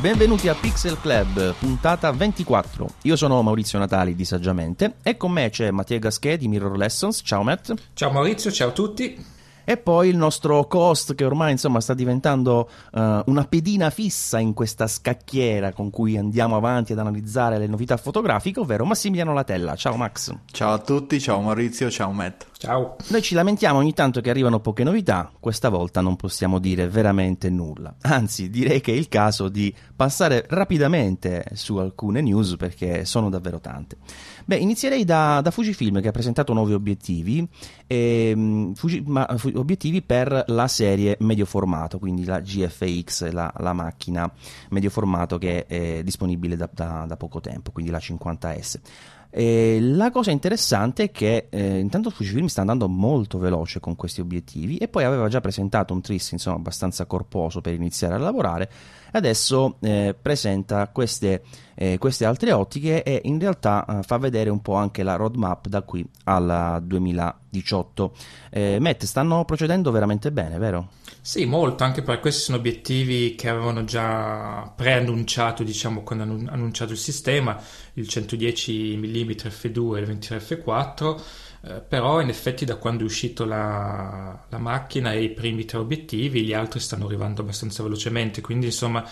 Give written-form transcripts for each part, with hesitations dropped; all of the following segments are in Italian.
Benvenuti a Pixel Club, puntata 24. Io sono Maurizio Natali di Saggiamente e con me c'è Mattia Gasquet di Mirror Lessons. Ciao Matt. Ciao Maurizio, ciao a tutti. E poi il nostro co-host che ormai insomma sta diventando una pedina fissa in questa scacchiera con cui andiamo avanti ad analizzare le novità fotografiche, ovvero Massimiliano Latella. Ciao Max. Ciao a tutti, ciao Maurizio, ciao Matt. Ciao. Noi ci lamentiamo ogni tanto che arrivano poche novità, questa volta non possiamo dire veramente nulla. Anzi, direi che è il caso di passare rapidamente su alcune news perché sono davvero tante. Beh, inizierei da Fujifilm che ha presentato nuovi obiettivi, obiettivi per la serie medio formato, quindi la GFX, la macchina medio formato che è disponibile da poco tempo, quindi la 50S. E la cosa interessante è che intanto Fujifilm sta andando molto veloce con questi obiettivi e poi aveva già presentato un tris insomma abbastanza corposo per iniziare a lavorare. Adesso presenta queste altre ottiche e in realtà fa vedere un po' anche la roadmap da qui al 2018. Matt, stanno procedendo veramente bene, vero? Sì, molto, anche perché questi sono obiettivi che avevano già preannunciato, diciamo, quando hanno annunciato il sistema, il 110 mm f2 e il 23 f4, però in effetti da quando è uscito la macchina e i primi tre obiettivi, gli altri stanno arrivando abbastanza velocemente, quindi insomma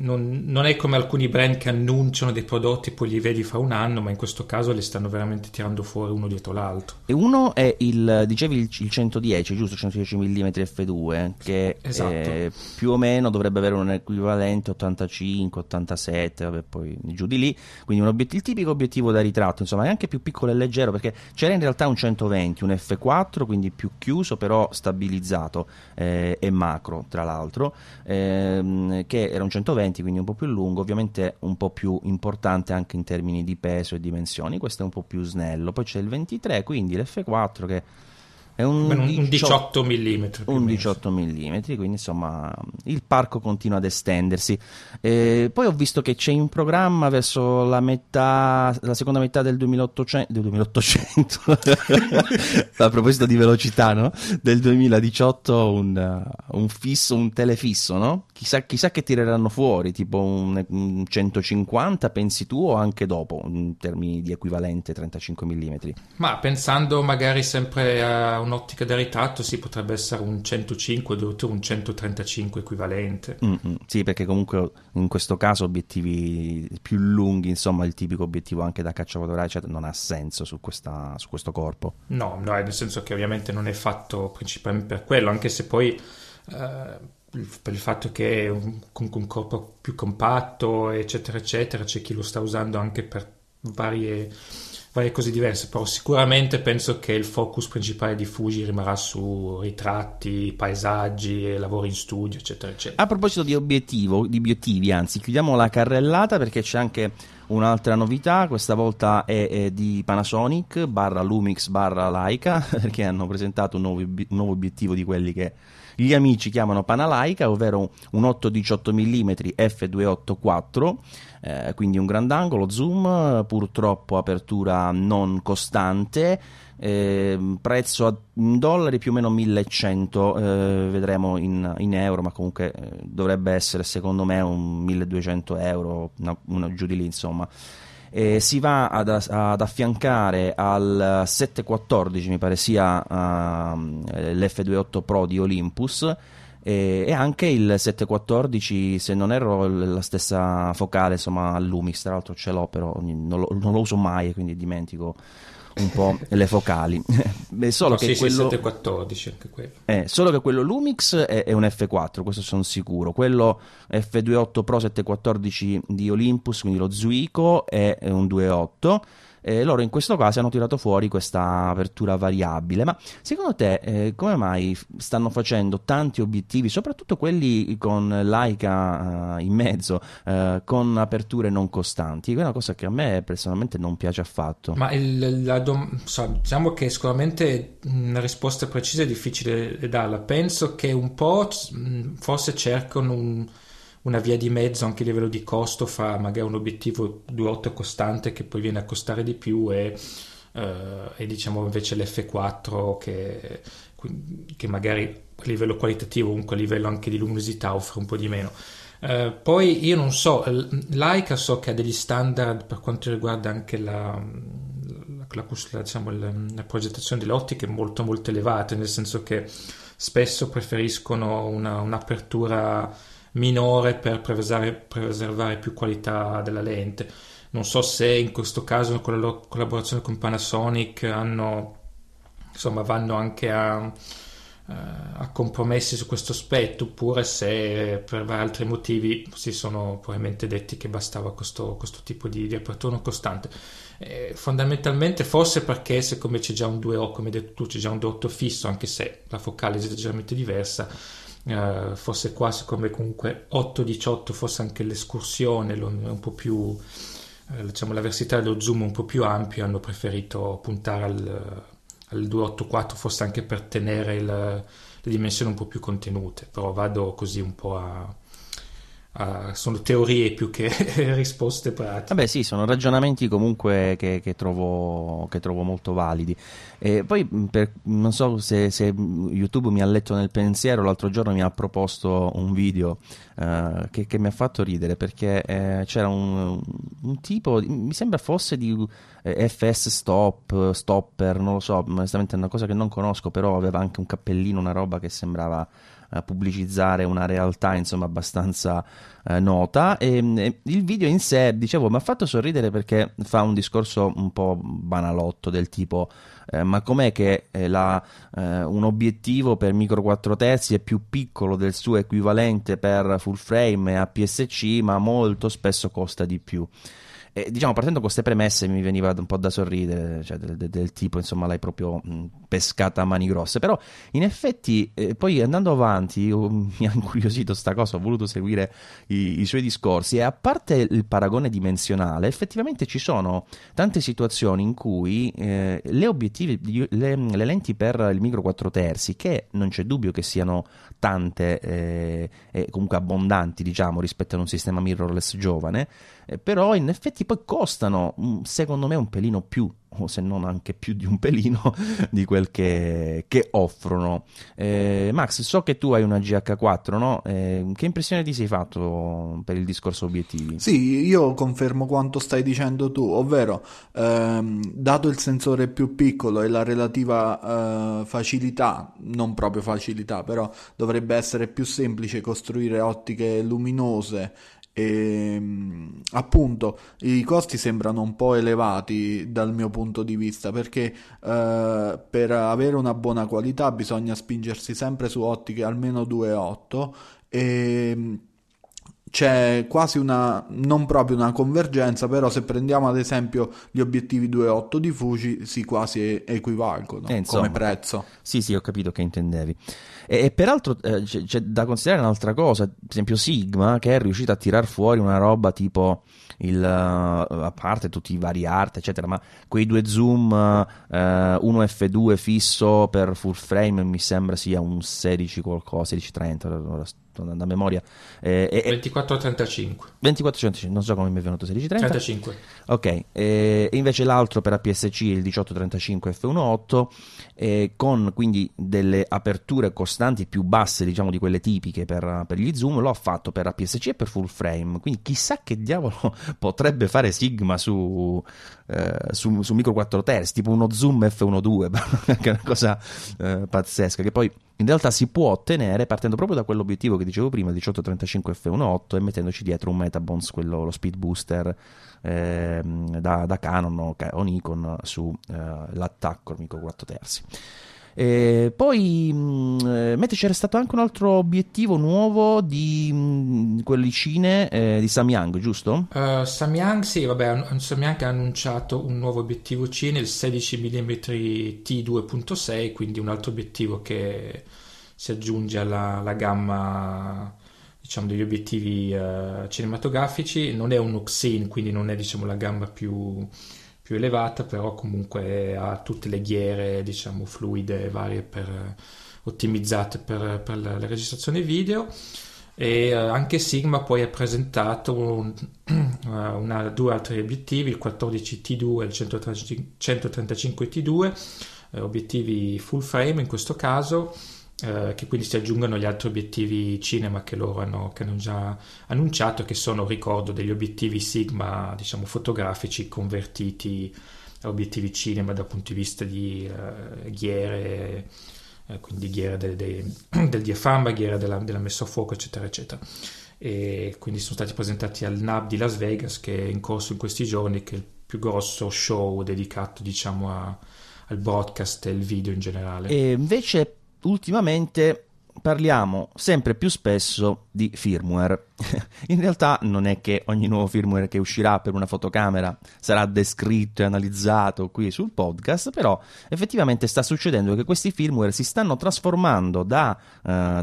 non è come alcuni brand che annunciano dei prodotti e poi li vedi fra un anno, ma in questo caso li stanno veramente tirando fuori uno dietro l'altro. E uno è il 110, giusto? 110 mm f2 che esatto. Più o meno dovrebbe avere un equivalente 85, 87, vabbè, poi giù di lì, quindi il tipico obiettivo da ritratto, insomma è anche più piccolo e leggero perché c'era in realtà un 120, un f4 quindi più chiuso però stabilizzato e macro tra l'altro, che era un 120 quindi un po' più lungo, ovviamente un po' più importante anche in termini di peso e dimensioni, questo è un po' più snello. Poi c'è il 23, quindi l'F4 che è un 18 mm, un 18 mm, quindi insomma il parco continua ad estendersi. Poi ho visto che c'è in programma verso la seconda metà del 2800 a proposito di velocità, no? Del 2018 un fisso, un telefisso, no? Chissà che tireranno fuori, tipo un 150 pensi tu, o anche dopo in termini di equivalente 35 mm? Ma pensando magari sempre a un'ottica da ritratto, sì, potrebbe essere un 105 o un 135 equivalente. Mm-hmm. Sì, perché comunque in questo caso obiettivi più lunghi, insomma il tipico obiettivo anche da cacciafotografica, cioè, non ha senso su questo corpo. No, nel senso che ovviamente non è fatto principalmente per quello, anche se poi... per il fatto che è un corpo più compatto eccetera eccetera, c'è chi lo sta usando anche per varie cose diverse, però sicuramente penso che il focus principale di Fuji rimarrà su ritratti, paesaggi, lavori in studio eccetera eccetera. A proposito di obiettivi anzi, chiudiamo la carrellata perché c'è anche un'altra novità, questa volta è di Panasonic / Lumix / Leica, perché hanno presentato un nuovo obiettivo di quelli che gli amici chiamano Panalaica, ovvero un 8-18 mm f2.8.4, quindi un grandangolo, zoom, purtroppo apertura non costante, prezzo in dollari più o meno 1100, vedremo in euro, ma comunque dovrebbe essere secondo me un 1200 euro, giù di lì insomma. Si va ad affiancare al 714, mi pare sia l'F28 Pro di Olympus, e anche il 714, se non erro, la stessa focale insomma al Lumix, tra l'altro ce l'ho però non lo uso mai, quindi dimentico un po' le focali. Beh, solo che sì, quello 714 anche quello. Solo che quello Lumix è un F4, questo sono sicuro. Quello F28 Pro 714 di Olympus, quindi lo Zuiko, è un 2.8. Loro in questo caso hanno tirato fuori questa apertura variabile, ma secondo te come mai stanno facendo tanti obiettivi, soprattutto quelli con Leica in mezzo, con aperture non costanti? È una cosa che a me personalmente non piace affatto. Ma diciamo che sicuramente una risposta precisa è difficile darla, penso che un po' forse cercano una via di mezzo anche a livello di costo fra magari un obiettivo 2.8 costante che poi viene a costare di più e diciamo invece l'F4 che magari a livello qualitativo, comunque a livello anche di luminosità, offre un po' di meno. Poi io non so, Leica so che ha degli standard per quanto riguarda anche la progettazione delle ottiche molto molto elevate, nel senso che spesso preferiscono un'apertura minore per preservare più qualità della lente. Non so se in questo caso con la loro collaborazione con Panasonic vanno anche a compromessi su questo aspetto, oppure se per altri motivi si sono probabilmente detti che bastava questo tipo di apertura costante. Fondamentalmente forse perché, siccome c'è già un 2.8, come hai detto tu, c'è già un 2.8 fisso, anche se la focale è leggermente diversa, forse qua, siccome comunque 8-18, forse anche l'escursione un po' più, la versità dello zoom un po' più ampio, hanno preferito puntare al 2.84, forse anche per tenere le dimensioni un po' più contenute. Però vado così un po' sono teorie più che risposte pratiche. Vabbè sì, sono ragionamenti comunque che trovo molto validi. E poi non so se YouTube mi ha letto nel pensiero, l'altro giorno mi ha proposto un video che mi ha fatto ridere, perché c'era un tipo, mi sembra fosse di FS Stopper, non lo so, onestamente è una cosa che non conosco, però aveva anche un cappellino, una roba che sembrava pubblicizzare una realtà abbastanza nota, e il video in sé, dicevo, mi ha fatto sorridere perché fa un discorso un po' banalotto del tipo ma com'è che un obiettivo per micro 4/3 è più piccolo del suo equivalente per full frame e APS-C, ma molto spesso costa di più. E, partendo con queste premesse mi veniva un po' da sorridere, cioè del tipo, l'hai proprio pescata a mani grosse. Però in effetti poi andando avanti mi ha incuriosito sta cosa, ho voluto seguire i suoi discorsi, e a parte il paragone dimensionale, effettivamente ci sono tante situazioni in cui le lenti per il micro 4/3, che non c'è dubbio che siano tante e comunque abbondanti rispetto ad un sistema mirrorless giovane, però in effetti poi costano secondo me un pelino più, o se non anche più di un pelino, di quel che offrono. Max, so che tu hai una GH4, no? Che impressione ti sei fatto per il discorso obiettivi? Sì, io confermo quanto stai dicendo tu, ovvero dato il sensore più piccolo e la relativa facilità, non proprio facilità, però dovrebbe essere più semplice costruire ottiche luminose. E, appunto, i costi sembrano un po' elevati dal mio punto di vista, perché per avere una buona qualità bisogna spingersi sempre su ottiche almeno 2.8, e c'è quasi non proprio una convergenza, però se prendiamo ad esempio gli obiettivi 2.8 di Fuji si quasi equivalgono come prezzo. Sì, ho capito che intendevi. E peraltro c'è da considerare un'altra cosa, ad esempio Sigma, che è riuscita a tirar fuori una roba tipo a parte tutti i vari art eccetera, ma quei due zoom, uno f2 fisso per full frame, mi sembra sia un 16 qualcosa, 16-30, ora sto andando a memoria, 24-35, non so come mi è venuto 16-30, ok, e invece l'altro per APS-C il 18-35 f1.8, con quindi delle aperture costanti più basse di quelle tipiche per gli zoom, l'ho fatto per APS-C e per full frame, quindi chissà che diavolo potrebbe fare Sigma su micro 4/3, tipo uno zoom f1.2 che è una cosa pazzesca, che poi in realtà si può ottenere partendo proprio da quell'obiettivo che dicevo prima, il 18-35 f1.8, e mettendoci dietro un Metabones, quello, lo speed booster da Canon o Nikon su l'attacco al micro 4/3. Poi mentre c'era stato anche un altro obiettivo nuovo di quellicine di Samyang, giusto? Samyang, sì, Samyang ha annunciato un nuovo obiettivo cine, il 16 mm T2.6, quindi un altro obiettivo che si aggiunge alla gamma degli obiettivi cinematografici. Non è un Oxin, quindi non è la gamma più elevata, però comunque ha tutte le ghiere fluide varie ottimizzate per la registrazione video. E anche Sigma poi ha presentato due altri obiettivi, il 14 T2 e il 135 T2, obiettivi full frame in questo caso, che quindi si aggiungono agli altri obiettivi cinema che loro hanno già annunciato, che sono, ricordo, degli obiettivi Sigma, diciamo, fotografici convertiti a obiettivi cinema dal punto di vista di ghiere, quindi ghiera del diaframma, ghiera della messa a fuoco, eccetera eccetera. E quindi sono stati presentati al NAB di Las Vegas, che è in corso in questi giorni, che è il più grosso show dedicato, diciamo, al broadcast e al video in generale. E invece ultimamente parliamo sempre più spesso di firmware. In realtà non è che ogni nuovo firmware che uscirà per una fotocamera sarà descritto e analizzato qui sul podcast, però effettivamente sta succedendo che questi firmware si stanno trasformando da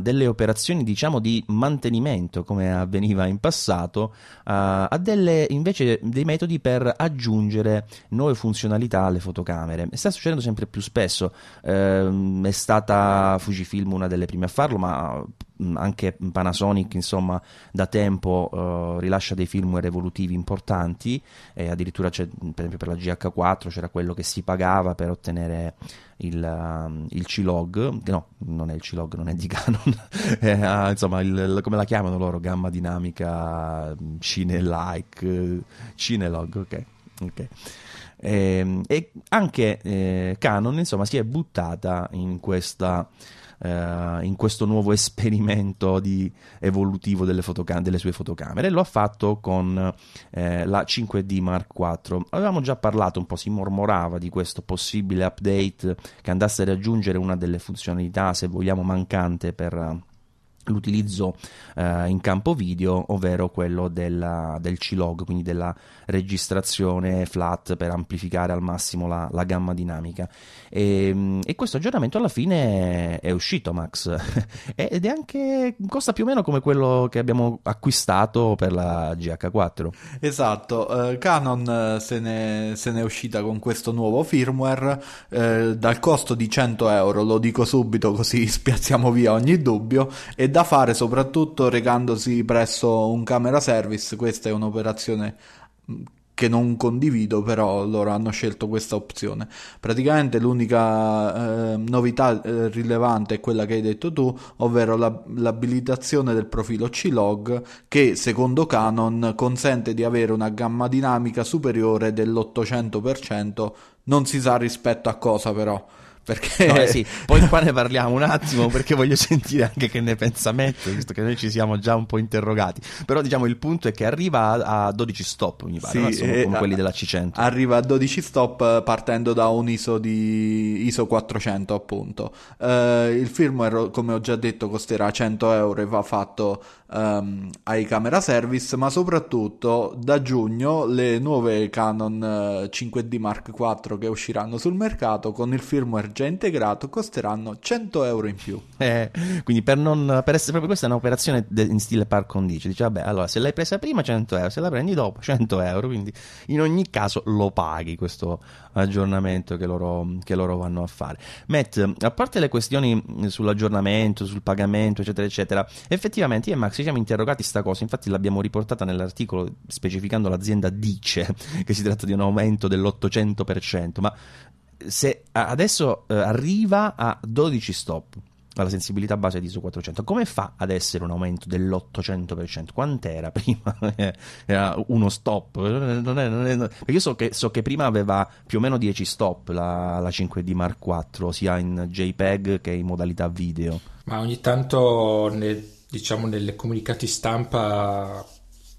delle operazioni, diciamo, di mantenimento, come avveniva in passato, a delle, invece, dei metodi per aggiungere nuove funzionalità alle fotocamere. Sta succedendo sempre più spesso. È stata Fujifilm una delle prime a farlo, ma anche Panasonic, insomma, da tempo rilascia dei firmware evolutivi importanti, e addirittura c'è, per esempio, per la GH4 c'era quello che si pagava per ottenere il C-Log, no, non è il C-Log, non è di Canon, insomma, come la chiamano loro, gamma dinamica Cine-like, Cine-Log, ok. E anche Canon, insomma, si è buttata in questo nuovo esperimento di evolutivo delle sue fotocamere. Lo ha fatto con la 5D Mark IV. Avevamo già parlato un po', si mormorava di questo possibile update che andasse a raggiungere una delle funzionalità, se vogliamo, mancante per l'utilizzo in campo video, ovvero quello del C-Log, quindi della registrazione flat per amplificare al massimo la gamma dinamica, e questo aggiornamento alla fine è uscito, Max, ed è anche, costa più o meno come quello che abbiamo acquistato per la GH4. Esatto, Canon se n'è uscita con questo nuovo firmware dal costo di €100, lo dico subito così spiazziamo via ogni dubbio, ed da fare soprattutto recandosi presso un camera service. Questa è un'operazione che non condivido, però loro hanno scelto questa opzione. Praticamente l'unica novità rilevante è quella che hai detto tu, ovvero l'abilitazione del profilo C-Log, che secondo Canon consente di avere una gamma dinamica superiore dell'800%, non si sa rispetto a cosa, però. Perché no, sì. Poi qua ne parliamo un attimo, perché voglio sentire anche che ne pensa Matt, visto che noi ci siamo già un po' interrogati. Però, diciamo, il punto è che arriva a 12 stop, mi pare, sì, come quelli della C100. Arriva a 12 stop partendo da un ISO di ISO 400, appunto. Il firmware, come ho già detto, costerà €100 e va fatto ai camera service, ma soprattutto da giugno le nuove Canon 5D Mark IV che usciranno sul mercato con il firmware già integrato costeranno €100 in più, quindi per essere proprio, questa è un'operazione in stile par condicio, dice vabbè, allora se l'hai presa prima €100, se la prendi dopo €100, quindi in ogni caso lo paghi questo aggiornamento che loro vanno a fare. Matt, a parte le questioni sull'aggiornamento, sul pagamento, eccetera eccetera, effettivamente io e Max ci siamo interrogati sta cosa, infatti l'abbiamo riportata nell'articolo specificando, l'azienda dice che si tratta di un aumento dell'800%, ma se adesso arriva a 12 stop alla sensibilità base di ISO 400, come fa ad essere un aumento dell'800%? Quant'era prima? Era uno stop? Non è, perché io so che prima aveva più o meno 10 stop la 5D Mark IV, sia in JPEG che in modalità video. Ma ogni tanto diciamo nelle comunicati stampa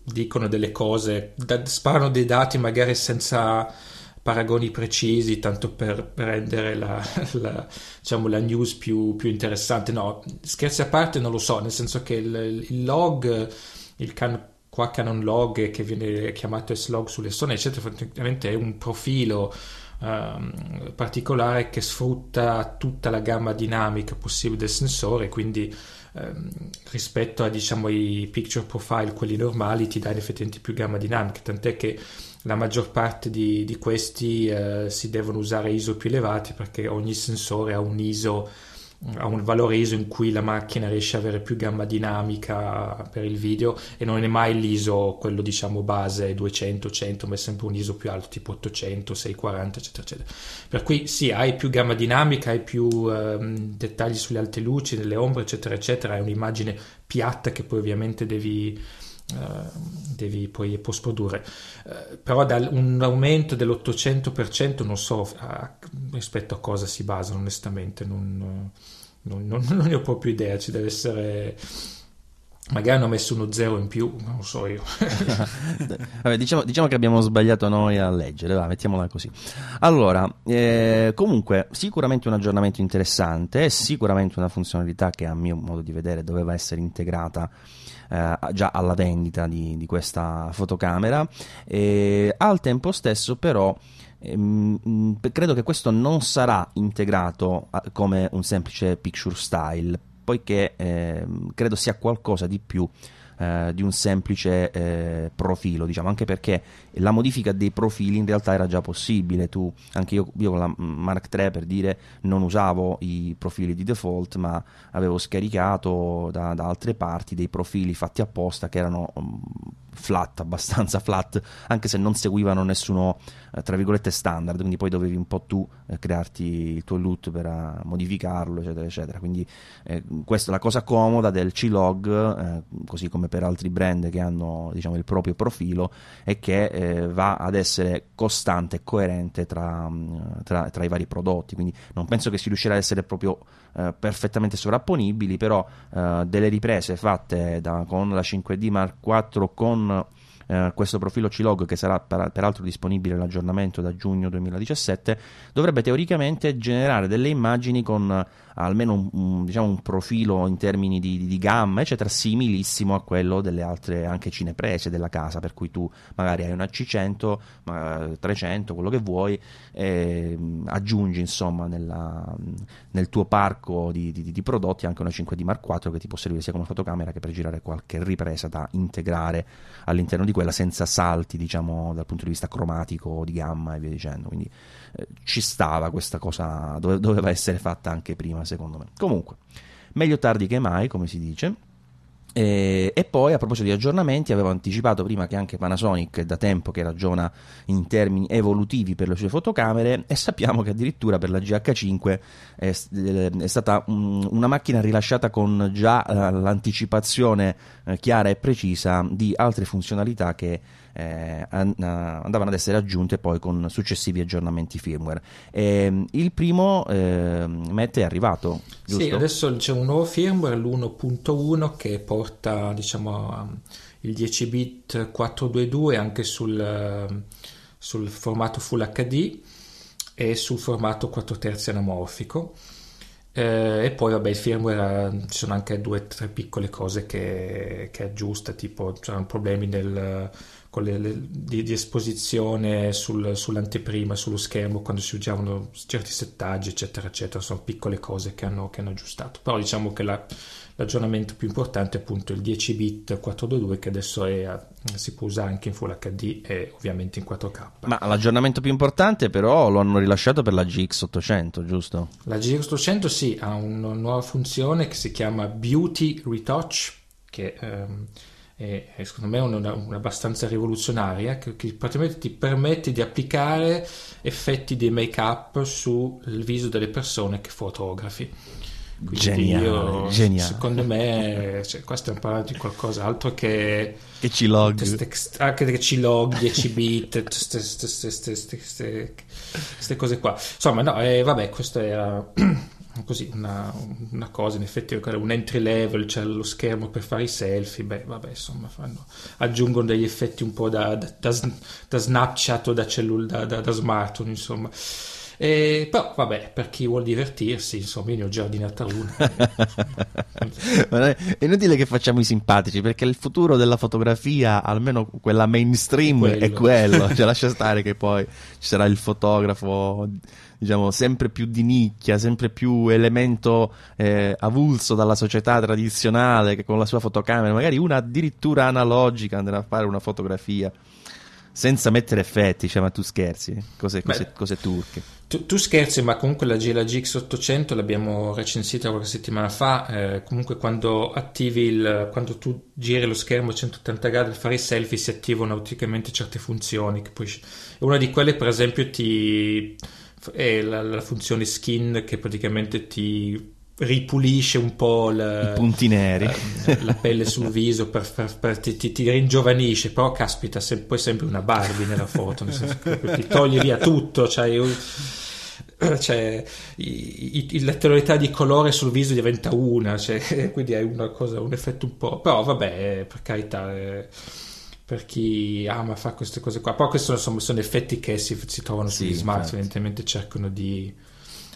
dicono delle cose, sparano dei dati magari senza paragoni precisi, tanto per rendere la news più interessante. No, scherzi a parte, non lo so, nel senso che il log, qua Canon Log, che viene chiamato S-Log sulle Sony, eccetera, praticamente è un profilo particolare che sfrutta tutta la gamma dinamica possibile del sensore, quindi rispetto a, diciamo, i picture profile, quelli normali, ti dà effettivamente più gamma dinamica, tant'è che la maggior parte di questi si devono usare ISO più elevati, perché ogni sensore ha un ISO a un valore ISO in cui la macchina riesce ad avere più gamma dinamica per il video e non è mai l'ISO, quello diciamo base 200, 100, ma è sempre un ISO più alto tipo 800, 640 eccetera eccetera, per cui sì, hai più gamma dinamica, hai più dettagli sulle alte luci, nelle ombre eccetera eccetera, hai un'immagine piatta che poi ovviamente devi poi post-produrre, però un aumento dell'800% non so rispetto a cosa si basa, onestamente non ne ho proprio idea, ci deve essere, magari hanno messo uno zero in più, non lo so io. Vabbè, diciamo che abbiamo sbagliato noi a leggere, va, mettiamola così. Allora, comunque sicuramente un aggiornamento interessante, sicuramente una funzionalità che a mio modo di vedere doveva essere integrata già alla vendita di questa fotocamera, e al tempo stesso però credo che questo non sarà integrato come un semplice picture style, poiché credo sia qualcosa di più di un semplice profilo, diciamo, anche perché la modifica dei profili in realtà era già possibile. Anche io con la Mark III, per dire, non usavo i profili di default, ma avevo scaricato da altre parti dei profili fatti apposta che erano flat, abbastanza flat, anche se non seguivano nessuno tra virgolette standard, quindi poi dovevi un po' tu crearti il tuo LUT per modificarlo eccetera eccetera, quindi questa è la cosa comoda del C-Log, così come per altri brand che hanno diciamo il proprio profilo e che va ad essere costante e coerente tra i vari prodotti, quindi non penso che si riuscirà ad essere proprio perfettamente sovrapponibili, però delle riprese fatte con la 5D Mark IV con questo profilo C-Log, che sarà peraltro disponibile l'aggiornamento da giugno 2017, dovrebbe teoricamente generare delle immagini con almeno un profilo in termini di gamma eccetera similissimo a quello delle altre anche cineprese della casa, per cui tu magari hai una C100, 300, quello che vuoi, e aggiungi insomma nel tuo parco di prodotti anche una 5D Mark IV che ti può servire sia come fotocamera che per girare qualche ripresa da integrare all'interno di quella senza salti, diciamo, dal punto di vista cromatico, di gamma e via dicendo, quindi ci stava questa cosa, doveva essere fatta anche prima secondo me. Comunque, meglio tardi che mai, come si dice. E poi, a proposito di aggiornamenti, avevo anticipato prima che anche Panasonic da tempo che ragiona in termini evolutivi per le sue fotocamere, e sappiamo che addirittura per la GH5 è stata una macchina rilasciata con già l'anticipazione chiara e precisa di altre funzionalità che andavano ad essere aggiunte poi con successivi aggiornamenti firmware. Il primo Matt è arrivato, giusto? Sì, adesso c'è un nuovo firmware, l'1.1, che porta diciamo il 10 bit 422 anche sul formato Full HD e sul formato 4/3 anamorfico, e poi vabbè il firmware, ci sono anche due o tre piccole cose che aggiusta, tipo c'erano problemi di esposizione sull'anteprima, sullo schermo quando si usavano certi settaggi eccetera eccetera, sono piccole cose che hanno aggiustato, però diciamo che l'aggiornamento più importante è appunto il 10 bit 422 che adesso si può usare anche in Full HD e ovviamente in 4K. Ma l'aggiornamento più importante però lo hanno rilasciato per la GX800, giusto? La GX800 sì, ha una nuova funzione che si chiama Beauty Retouch, che è secondo me una abbastanza rivoluzionaria, che praticamente ti permette di applicare effetti di make up sul viso delle persone che fotografi. Quindi geniale. Secondo me qua stiamo parlando di qualcos'altro che C-Log, anche che C-Log 10 bit queste cose qua, insomma no, vabbè, questa era così una cosa, in effetti un entry level, c'è lo schermo per fare i selfie, beh vabbè insomma aggiungono degli effetti un po' da Snapchat o da smartphone insomma. Però vabbè, per chi vuol divertirsi insomma, io ne ho giardinata una. È inutile che facciamo i simpatici, perché il futuro della fotografia, almeno quella mainstream, è quello. Cioè, lascia stare che poi ci sarà il fotografo diciamo sempre più di nicchia, sempre più elemento avulso dalla società tradizionale, che con la sua fotocamera, magari una addirittura analogica, andrà a fare una fotografia senza mettere effetti, cioè, ma tu scherzi? Cose turche. Tu scherzi, ma comunque la GX800 l'abbiamo recensita qualche settimana fa, comunque quando tu giri lo schermo a 180 gradi per fare i selfie si attivano automaticamente certe funzioni, che poi una di quelle per esempio è la funzione skin, che praticamente ti ripulisce un po' i punti neri, la pelle sul viso, ti ringiovanisce, però caspita, poi sembri una Barbie nella foto, nel senso che ti toglie via tutto, cioè la tonalità di colore sul viso diventa una, cioè, quindi hai una cosa, un effetto un po', però vabbè, per carità, per chi ama fare queste cose qua, però questi sono effetti che si trovano sugli smartphone, evidentemente cercano di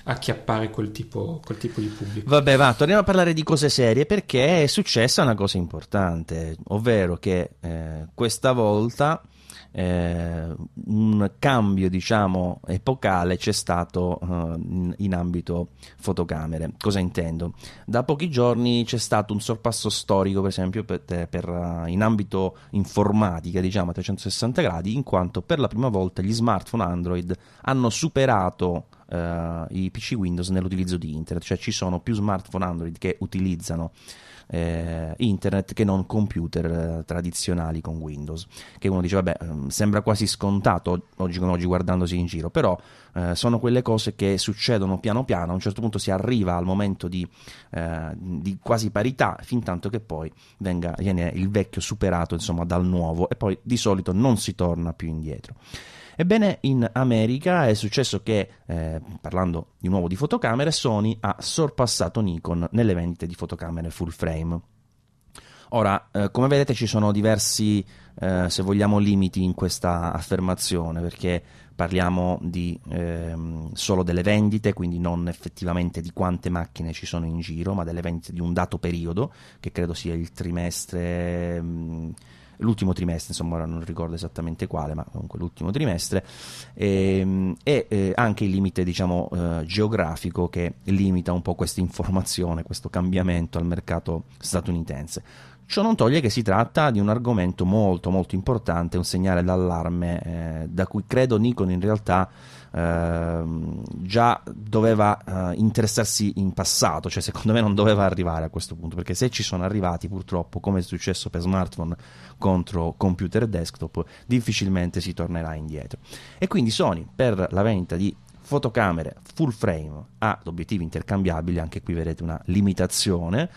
acchiappare quel tipo di pubblico. Vabbè, torniamo a parlare di cose serie, perché è successa una cosa importante, ovvero che questa volta un cambio, diciamo, epocale c'è stato in ambito fotocamere. Cosa intendo? Da pochi giorni c'è stato un sorpasso storico, per esempio, in ambito informatica, diciamo, a 360 gradi, in quanto per la prima volta gli smartphone Android hanno superato i PC Windows nell'utilizzo di internet, cioè ci sono più smartphone Android che utilizzano internet che non computer tradizionali con Windows, che uno dice vabbè, sembra quasi scontato oggi con oggi guardandosi in giro, però sono quelle cose che succedono piano piano, a un certo punto si arriva al momento di quasi parità, fin tanto che poi viene il vecchio superato, insomma, dal nuovo, e poi di solito non si torna più indietro. Ebbene, in America è successo che, parlando di nuovo di fotocamere, Sony ha sorpassato Nikon nelle vendite di fotocamere full frame. Ora, come vedete ci sono diversi, se vogliamo, limiti in questa affermazione, perché parliamo di solo delle vendite, quindi non effettivamente di quante macchine ci sono in giro, ma delle vendite di un dato periodo, che credo sia il trimestre... l'ultimo trimestre, insomma, ora non ricordo esattamente quale, ma comunque l'ultimo trimestre, e anche il limite, diciamo, geografico, che limita un po' questa informazione, questo cambiamento al mercato statunitense. Ciò non toglie che si tratta di un argomento molto molto importante, un segnale d'allarme da cui credo Nikon in realtà già doveva interessarsi in passato, cioè secondo me non doveva arrivare a questo punto, perché se ci sono arrivati, purtroppo, come è successo per smartphone contro computer desktop, difficilmente si tornerà indietro. E quindi Sony, per la vendita di fotocamere full frame ad obiettivi intercambiabili, anche qui vedete una limitazione,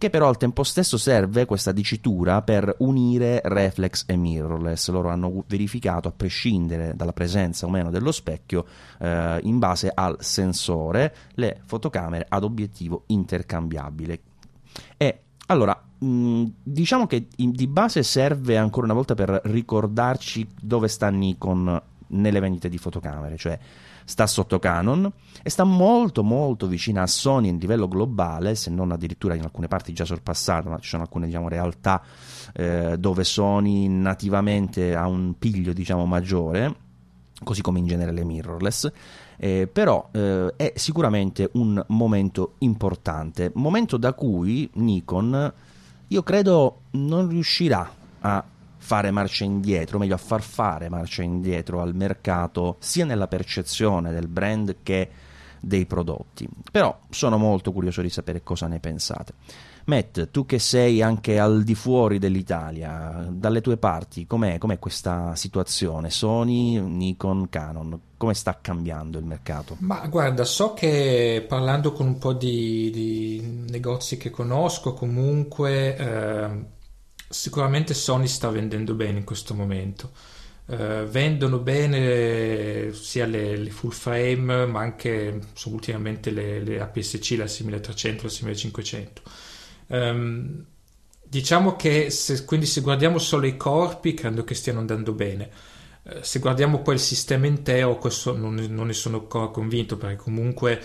che però al tempo stesso serve, questa dicitura, per unire reflex e mirrorless. Loro hanno verificato, a prescindere dalla presenza o meno dello specchio, in base al sensore, le fotocamere ad obiettivo intercambiabile. E allora, diciamo che di base serve ancora una volta per ricordarci dove sta Nikon nelle vendite di fotocamere, cioè sta sotto Canon e sta molto molto vicina a Sony in livello globale, se non addirittura in alcune parti già sorpassata, ma ci sono alcune, diciamo, realtà dove Sony nativamente ha un piglio, diciamo, maggiore, così come in genere le mirrorless, però è sicuramente un momento importante, momento da cui Nikon, io credo, non riuscirà a fare marcia indietro, meglio a far fare marcia indietro al mercato, sia nella percezione del brand che dei prodotti. Però sono molto curioso di sapere cosa ne pensate. Matt, tu che sei anche al di fuori dell'Italia, dalle tue parti com'è questa situazione? Sony, Nikon, Canon, come sta cambiando il mercato? Ma guarda, so che parlando con un po' di negozi che conosco, comunque sicuramente Sony sta vendendo bene in questo momento, vendono bene sia le full frame, ma anche ultimamente le APS-C, la 6300, la 6500. Diciamo che se guardiamo solo i corpi, credo che stiano andando bene. Se guardiamo poi il sistema intero, questo non ne sono ancora convinto, perché comunque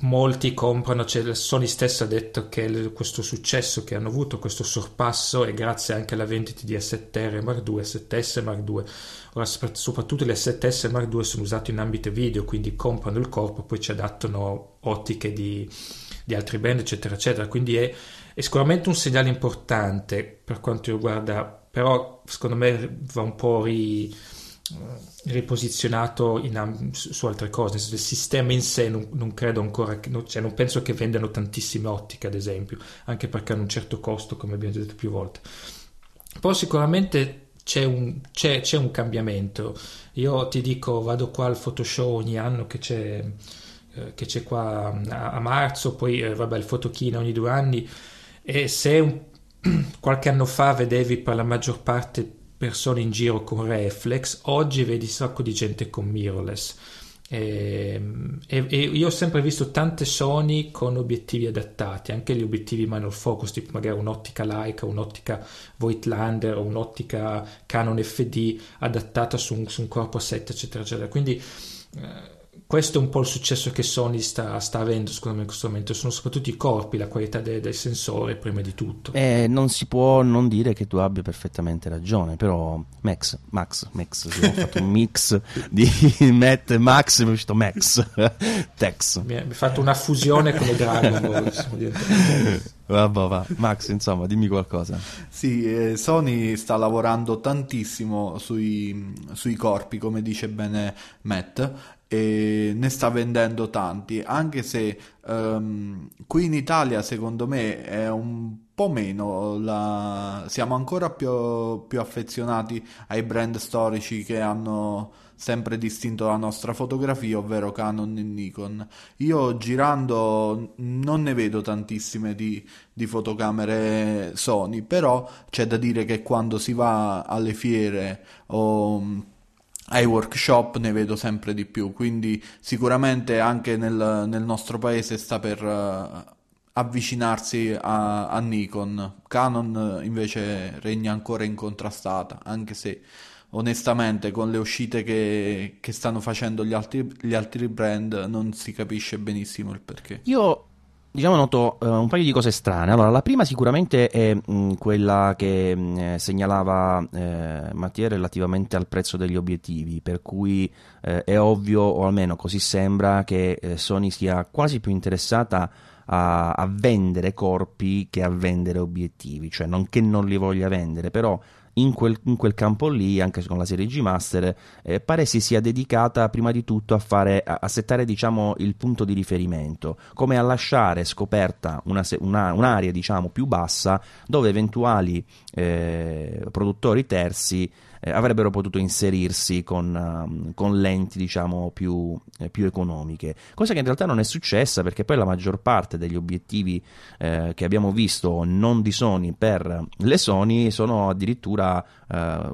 molti comprano, cioè Sony stessa ha detto che questo successo che hanno avuto, questo sorpasso, è grazie anche alla vendita di A7R Mark II, A7S Mark II. Ora, soprattutto le A7S Mark II sono usate in ambito video, quindi comprano il corpo, poi ci adattano ottiche di altri brand, eccetera eccetera, quindi è sicuramente un segnale importante per quanto riguarda però secondo me va un po' riposizionato su altre cose. Il sistema in sé non credo ancora, non penso che vendano tantissime ottiche, ad esempio, anche perché hanno un certo costo, come abbiamo detto più volte. Poi sicuramente c'è un cambiamento. Io ti dico, vado qua al Photoshop ogni anno che c'è qua a marzo, poi il Photokina ogni 2 anni, e se qualche anno fa vedevi per la maggior parte persone in giro con reflex, oggi vedi un sacco di gente con mirrorless, e io ho sempre visto tante Sony con obiettivi adattati, anche gli obiettivi manual focus, tipo magari un'ottica Leica, un'ottica Voigtlander o un'ottica Canon FD adattata su un corpo a 7, eccetera eccetera. Quindi questo è un po' il successo che Sony sta avendo, secondo me, in questo momento. Sono soprattutto i corpi, la qualità del sensore prima di tutto. Non si può non dire che tu abbia perfettamente ragione, però Max, abbiamo fatto un mix di Matt e Max, mi è uscito Max Tex. Mi hai fatto una fusione con le Dragon Ball. Va. Max, insomma, dimmi qualcosa. Sì, Sony sta lavorando tantissimo sui corpi, come dice bene Matt, e ne sta vendendo tanti, anche se qui in Italia secondo me è un po' meno, siamo ancora più affezionati ai brand storici che hanno sempre distinto la nostra fotografia, ovvero Canon e Nikon. Io girando non ne vedo tantissime di fotocamere Sony, però c'è da dire che quando si va alle fiere o ai workshop ne vedo sempre di più, quindi sicuramente anche nel nostro paese sta per avvicinarsi a Nikon. Canon invece regna ancora incontrastata, anche se onestamente con le uscite che stanno facendo gli altri brand non si capisce benissimo il perché. Io noto un paio di cose strane. Allora, la prima sicuramente è quella che segnalava Mattia relativamente al prezzo degli obiettivi, per cui è ovvio, o almeno così sembra, che Sony sia quasi più interessata a vendere corpi che a vendere obiettivi, cioè non che non li voglia vendere, però in quel campo lì, anche con la serie G Master, pare si sia dedicata prima di tutto a settare, diciamo, il punto di riferimento, come a lasciare scoperta un'area, diciamo, più bassa, dove eventuali produttori terzi avrebbero potuto inserirsi con lenti, diciamo, più economiche, cosa che in realtà non è successa, perché poi la maggior parte degli obiettivi che abbiamo visto non di Sony per le Sony sono addirittura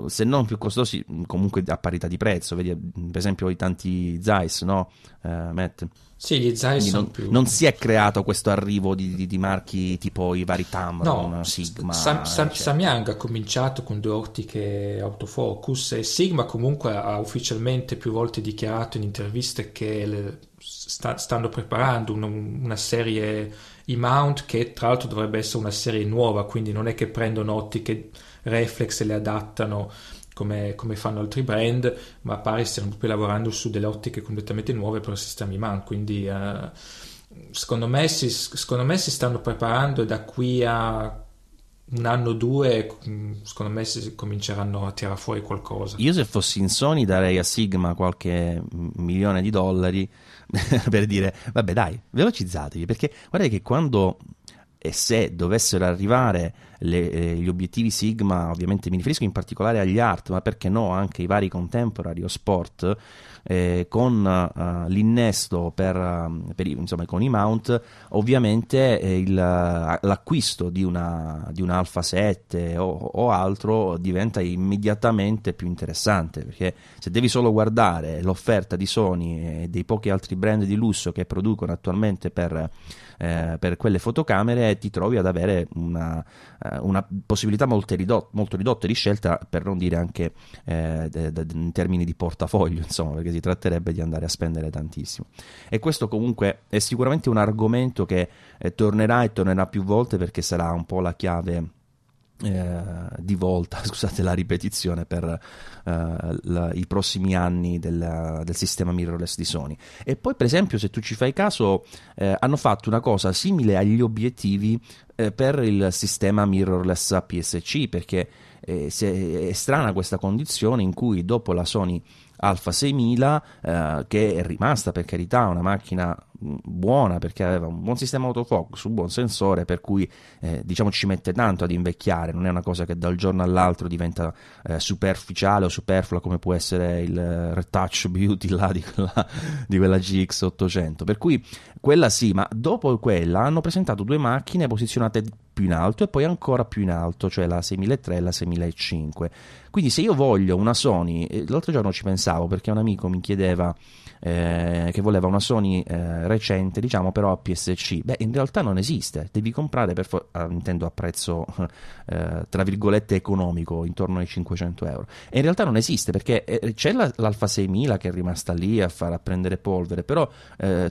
se non più costosi, comunque a parità di prezzo. Vedi per esempio i tanti Zeiss, no Matt? Sì, gli Zeiss sono più... Non si è creato questo arrivo di marchi tipo i vari Tamron, no, Sigma. Samyang ha cominciato con 2 ottiche autofocus, e Sigma comunque ha ufficialmente più volte dichiarato in interviste che stanno preparando una serie E-mount, che tra l'altro dovrebbe essere una serie nuova, quindi non è che prendono ottiche reflex e le adattano come fanno altri brand, ma pare stiano proprio lavorando su delle ottiche completamente nuove per il sistema IMAN, quindi secondo me si stanno preparando, e da qui a 1 anno o 2 secondo me si cominceranno a tirare fuori qualcosa. Io, se fossi in Sony, darei a Sigma qualche milione di dollari per dire vabbè dai, velocizzatevi, perché guardate che quando... E se dovessero arrivare gli obiettivi Sigma, ovviamente mi riferisco in particolare agli art, ma perché no anche i vari contemporary o sport, con l'innesto per insomma con i mount, ovviamente l'acquisto di una Alpha 7 o altro diventa immediatamente più interessante, perché se devi solo guardare l'offerta di Sony e dei pochi altri brand di lusso che producono attualmente per quelle fotocamere, ti trovi ad avere una possibilità molto ridotta di scelta, per non dire anche in termini di portafoglio, insomma, perché si tratterebbe di andare a spendere tantissimo. E questo comunque è sicuramente un argomento che tornerà più volte, perché sarà un po' la chiave di volta, scusate la ripetizione, per i prossimi anni del sistema mirrorless di Sony. E poi per esempio, se tu ci fai caso, hanno fatto una cosa simile agli obiettivi per il sistema mirrorless APS-C, perché è strana questa condizione in cui dopo la Sony Alpha 6000, che è rimasta per carità una macchina buona perché aveva un buon sistema autofocus, un buon sensore, per cui diciamo ci mette tanto ad invecchiare, non è una cosa che dal giorno all'altro diventa superficiale o superflua come può essere il retouch beauty là di quella GX800, per cui quella sì, ma dopo quella hanno presentato due macchine posizionate più in alto e poi ancora più in alto, cioè la 6003 e la 6005. Quindi se io voglio una Sony, l'altro giorno ci pensavo perché un amico mi chiedeva che voleva una Sony recente, diciamo però a PSC, beh in realtà non esiste, devi comprare intendo a prezzo tra virgolette economico, intorno ai 500 euro, e in realtà non esiste perché c'è l'Alfa 6000 che è rimasta lì a prendere polvere, però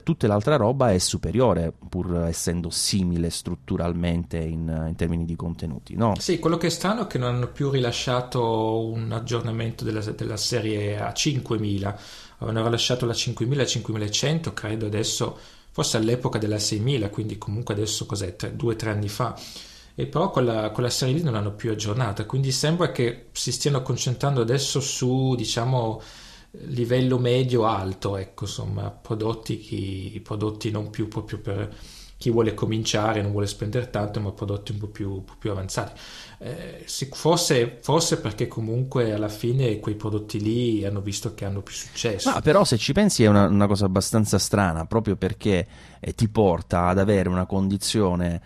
tutta l'altra roba è superiore pur essendo simile strutturalmente in termini di contenuti, no? Sì, quello che è strano è che non hanno più rilasciato un aggiornamento della serie A 5000, avevano lasciato la 5000, 5100 credo, adesso forse all'epoca della 6000, quindi comunque adesso cos'è, 2-3 anni fa, e però con la serie lì non l'hanno più aggiornata, quindi sembra che si stiano concentrando adesso su, diciamo, livello medio alto, ecco, insomma prodotti non più proprio per chi vuole cominciare, non vuole spendere tanto, ma prodotti un po' più avanzati, forse perché comunque alla fine quei prodotti lì hanno visto che hanno più successo. Ma però se ci pensi è una cosa abbastanza strana, proprio perché ti porta ad avere una condizione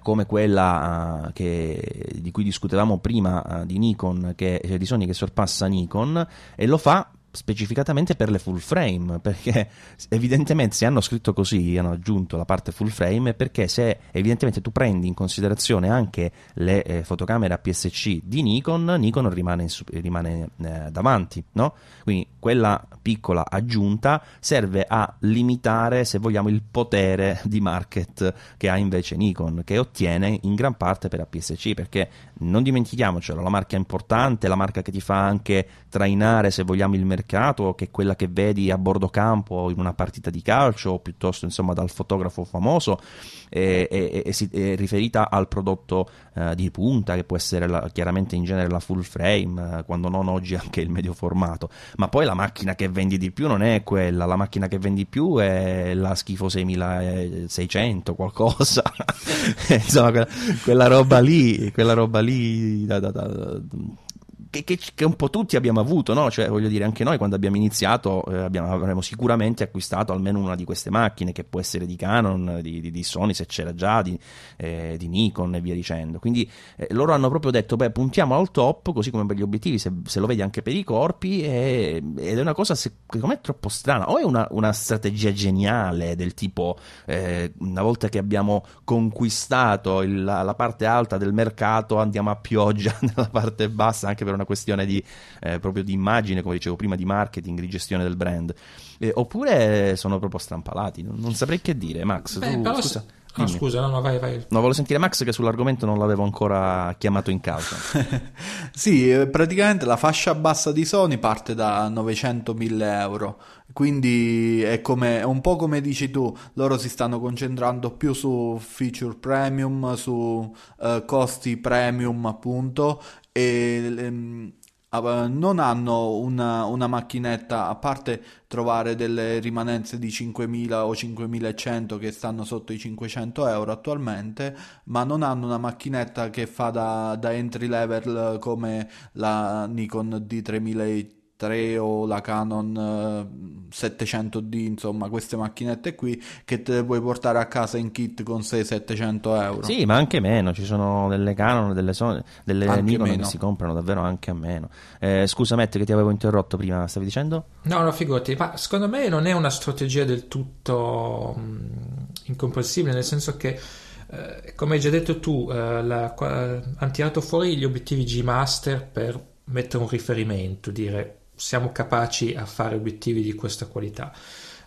come quella di cui discutevamo prima, di Nikon, cioè di Sony che sorpassa Nikon, e lo fa specificatamente per le full frame, perché evidentemente se hanno scritto così, hanno aggiunto la parte full frame, perché se evidentemente tu prendi in considerazione anche le fotocamere APS-C di Nikon rimane davanti, no? Quindi quella piccola aggiunta serve a limitare, se vogliamo, il potere di market che ha invece Nikon, che ottiene in gran parte per APS-C, perché non dimentichiamocelo, la marca è importante, la marca che ti fa anche trainare, se vogliamo, il mercato, che è quella che vedi a bordo campo in una partita di calcio, o piuttosto insomma dal fotografo famoso, è riferita al prodotto di punta, che può essere chiaramente in genere la full frame, quando non oggi anche il medio formato, ma poi la macchina che vendi di più non è quella, la macchina che vendi più è la schifo 6600 qualcosa insomma quella roba lì che un po' tutti abbiamo avuto, no? Cioè, voglio dire, anche noi quando abbiamo iniziato avremmo sicuramente acquistato almeno una di queste macchine, che può essere di Canon, di Sony se c'era già, di Nikon e via dicendo. Quindi loro hanno proprio detto, beh, puntiamo al top, così come per gli obiettivi, se lo vedi anche per i corpi, ed è una cosa secondo me troppo strana, o è una strategia geniale del tipo, una volta che abbiamo conquistato la parte alta del mercato andiamo a pioggia nella parte bassa, anche per una questione di proprio di immagine, come dicevo prima, di marketing, di gestione del brand, oppure sono proprio strampalati, non saprei che dire. Max, beh, tu, però scusa, vai. No, volevo sentire Max, che sull'argomento non l'avevo ancora chiamato in causa. Sì, praticamente la fascia bassa di Sony parte da 900.000 euro, quindi è un po' come dici tu, loro si stanno concentrando più su feature premium, su costi premium appunto, e non hanno una macchinetta, a parte trovare delle rimanenze di 5.000 o 5.100 che stanno sotto i 500 euro attualmente, ma non hanno una macchinetta che fa da entry level come la Nikon D3003 o la Canon 700D, insomma queste macchinette qui che te le puoi portare a casa in kit con 600-700 euro. Sì, ma anche meno, ci sono delle Canon, delle Nikon meno, che si comprano davvero anche a meno. Scusa Matt, che ti avevo interrotto prima, stavi dicendo? No, figurati, ma secondo me non è una strategia del tutto incomprensibile, nel senso che come hai già detto tu, hanno tirato fuori gli obiettivi G Master per mettere un riferimento, dire siamo capaci a fare obiettivi di questa qualità,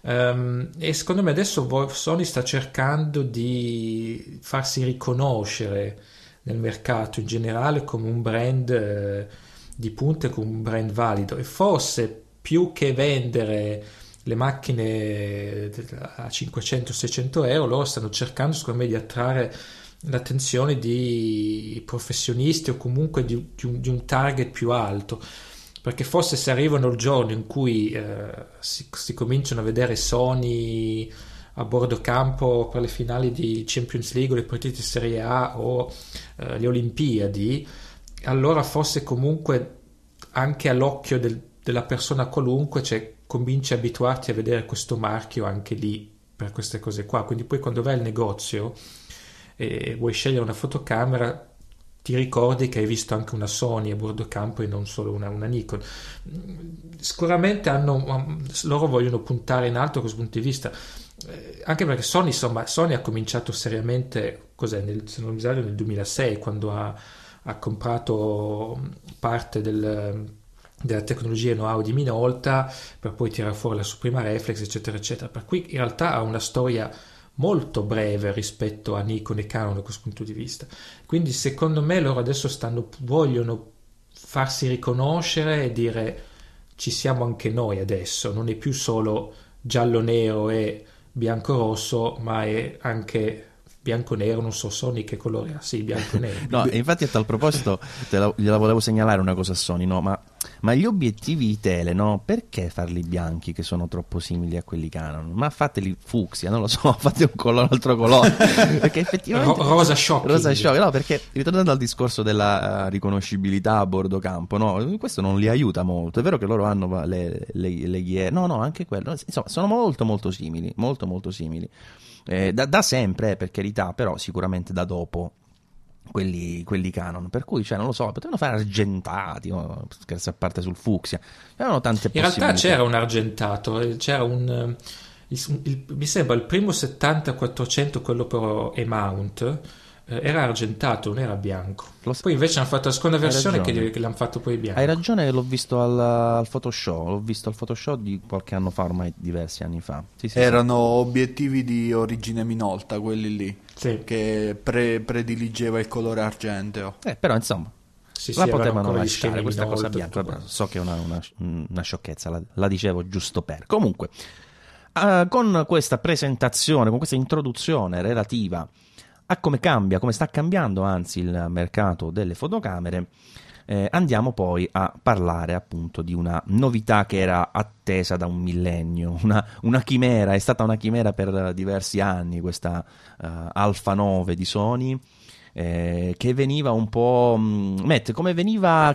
e secondo me adesso Sony sta cercando di farsi riconoscere nel mercato in generale come un brand di punta, come un brand valido, e forse più che vendere le macchine a 500-600 euro loro stanno cercando secondo me di attrarre l'attenzione di professionisti o comunque di un target più alto, perché forse se arrivano il giorno in cui si cominciano a vedere Sony a bordo campo per le finali di Champions League o le partite di Serie A o le Olimpiadi, allora forse comunque anche all'occhio della persona qualunque, cioè, cominci a abituarti a vedere questo marchio anche lì per queste cose qua. Quindi poi quando vai al negozio e vuoi scegliere una fotocamera ti ricordi che hai visto anche una Sony a bordo campo e non solo una Nikon. Sicuramente loro vogliono puntare in alto da questo punto di vista, anche perché Sony ha cominciato seriamente, se non mi sbaglio nel 2006, quando ha comprato parte della tecnologia e know-how di Minolta per poi tirare fuori la sua prima reflex, eccetera eccetera, per cui in realtà ha una storia molto breve rispetto a Nikon e Canon da questo punto di vista. Quindi secondo me loro adesso vogliono farsi riconoscere e dire ci siamo anche noi adesso, non è più solo giallo-nero e bianco-rosso, ma è anche bianco-nero, non so Sony che colore ha, sì, bianco-nero. No, infatti a tal proposito gliela volevo segnalare una cosa a Sony, no, ma gli obiettivi i tele, no, perché farli bianchi che sono troppo simili a quelli Canon? Ma fateli fucsia, non lo so, fate un altro colore, perché effettivamente rosa shock, no, perché ritornando al discorso della riconoscibilità a bordo campo, no, questo non li aiuta molto. È vero che loro hanno le ghiere, no anche quello, insomma sono molto molto simili da sempre, per carità, però sicuramente da dopo quelli Canon, per cui, cioè, non lo so, potevano fare argentati, scherzo a parte sul fucsia, c'erano tante possibilità. In realtà c'era un argentato, c'era mi sembra il primo 70-400, quello però E-mount, era argentato, non era bianco. Poi invece hanno fatto la seconda versione che l'hanno fatto poi bianco. Hai ragione, l'ho visto al Photoshop, di qualche anno fa, ormai diversi anni fa. Sì, erano obiettivi di origine Minolta quelli lì, sì, che prediligeva il colore argenteo. Però insomma, la potevano lasciare questa cosa bianca. Vabbè, so che è una sciocchezza, la dicevo giusto per. Comunque, con questa presentazione, con questa introduzione relativa a come sta cambiando anzi il mercato delle fotocamere, andiamo poi a parlare appunto di una novità che era attesa da un millennio, una chimera, è stata una chimera per diversi anni questa Alfa 9 di Sony, che veniva un po'... Matt, come veniva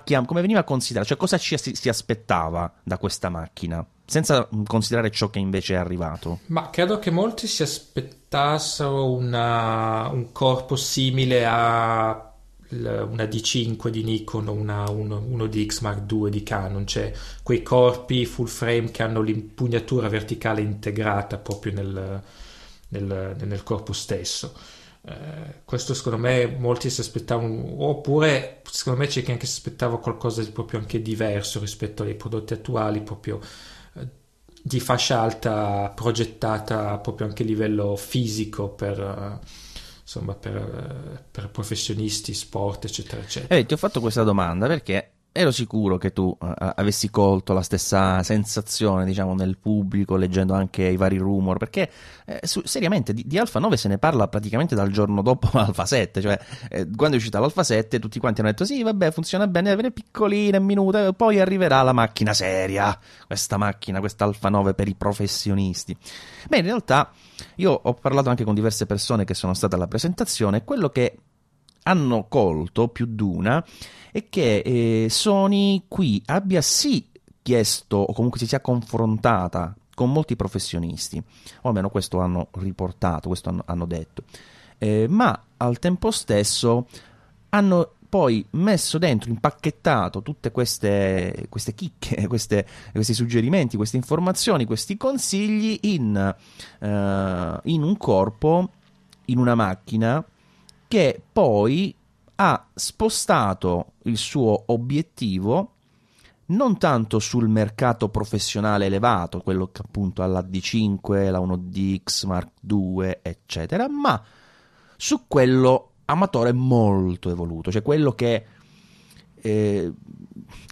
considerata, cioè cosa si aspettava da questa macchina? Senza considerare ciò che invece è arrivato. Ma credo che molti si aspettassero un corpo simile a una D5 di Nikon o uno DX Mark II di Canon, cioè quei corpi full frame che hanno l'impugnatura verticale integrata proprio nel corpo stesso. Questo secondo me molti si aspettavano, oppure secondo me c'è chi anche si aspettava qualcosa di proprio anche diverso rispetto ai prodotti attuali, proprio di fascia alta, progettata proprio anche a livello fisico per professionisti, sport, eccetera eccetera. Ti ho fatto questa domanda perché ero sicuro che tu avessi colto la stessa sensazione, diciamo, nel pubblico, leggendo anche i vari rumor, perché seriamente di Alfa 9 se ne parla praticamente dal giorno dopo Alfa 7, cioè quando è uscita l'Alfa 7 tutti quanti hanno detto sì, vabbè, funziona bene, è piccolina, è minuta, poi arriverà la macchina seria, questa Alfa 9 per i professionisti. Beh, in realtà io ho parlato anche con diverse persone che sono state alla presentazione, quello che hanno colto più d'una è che Sony qui abbia sì chiesto, o comunque si sia confrontata con molti professionisti, o almeno questo hanno riportato, questo hanno detto, ma al tempo stesso hanno poi messo dentro, impacchettato tutte queste chicche, questi suggerimenti, queste informazioni, questi consigli in un corpo, in una macchina che poi ha spostato il suo obiettivo non tanto sul mercato professionale elevato, quello che appunto alla D5, la 1DX Mark II, eccetera, ma su quello amatore molto evoluto, cioè quello che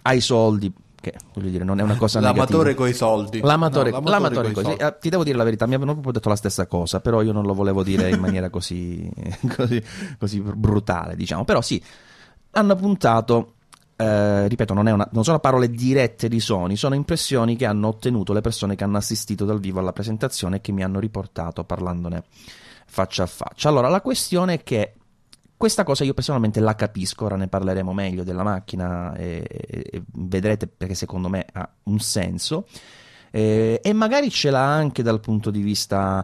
ha i soldi, che voglio dire non è una cosa l'amatore negativa. Coi soldi. L'amatore coi soldi. Ti devo dire la verità, mi avevano proprio detto la stessa cosa, però io non lo volevo dire in maniera così brutale, diciamo. Però sì, hanno puntato, ripeto, non sono parole dirette di Sony, sono impressioni che hanno ottenuto le persone che hanno assistito dal vivo alla presentazione e che mi hanno riportato parlandone faccia a faccia. Allora, la questione è che questa cosa io personalmente la capisco, ora ne parleremo meglio della macchina e vedrete, perché secondo me ha un senso e magari ce l'ha anche dal punto di vista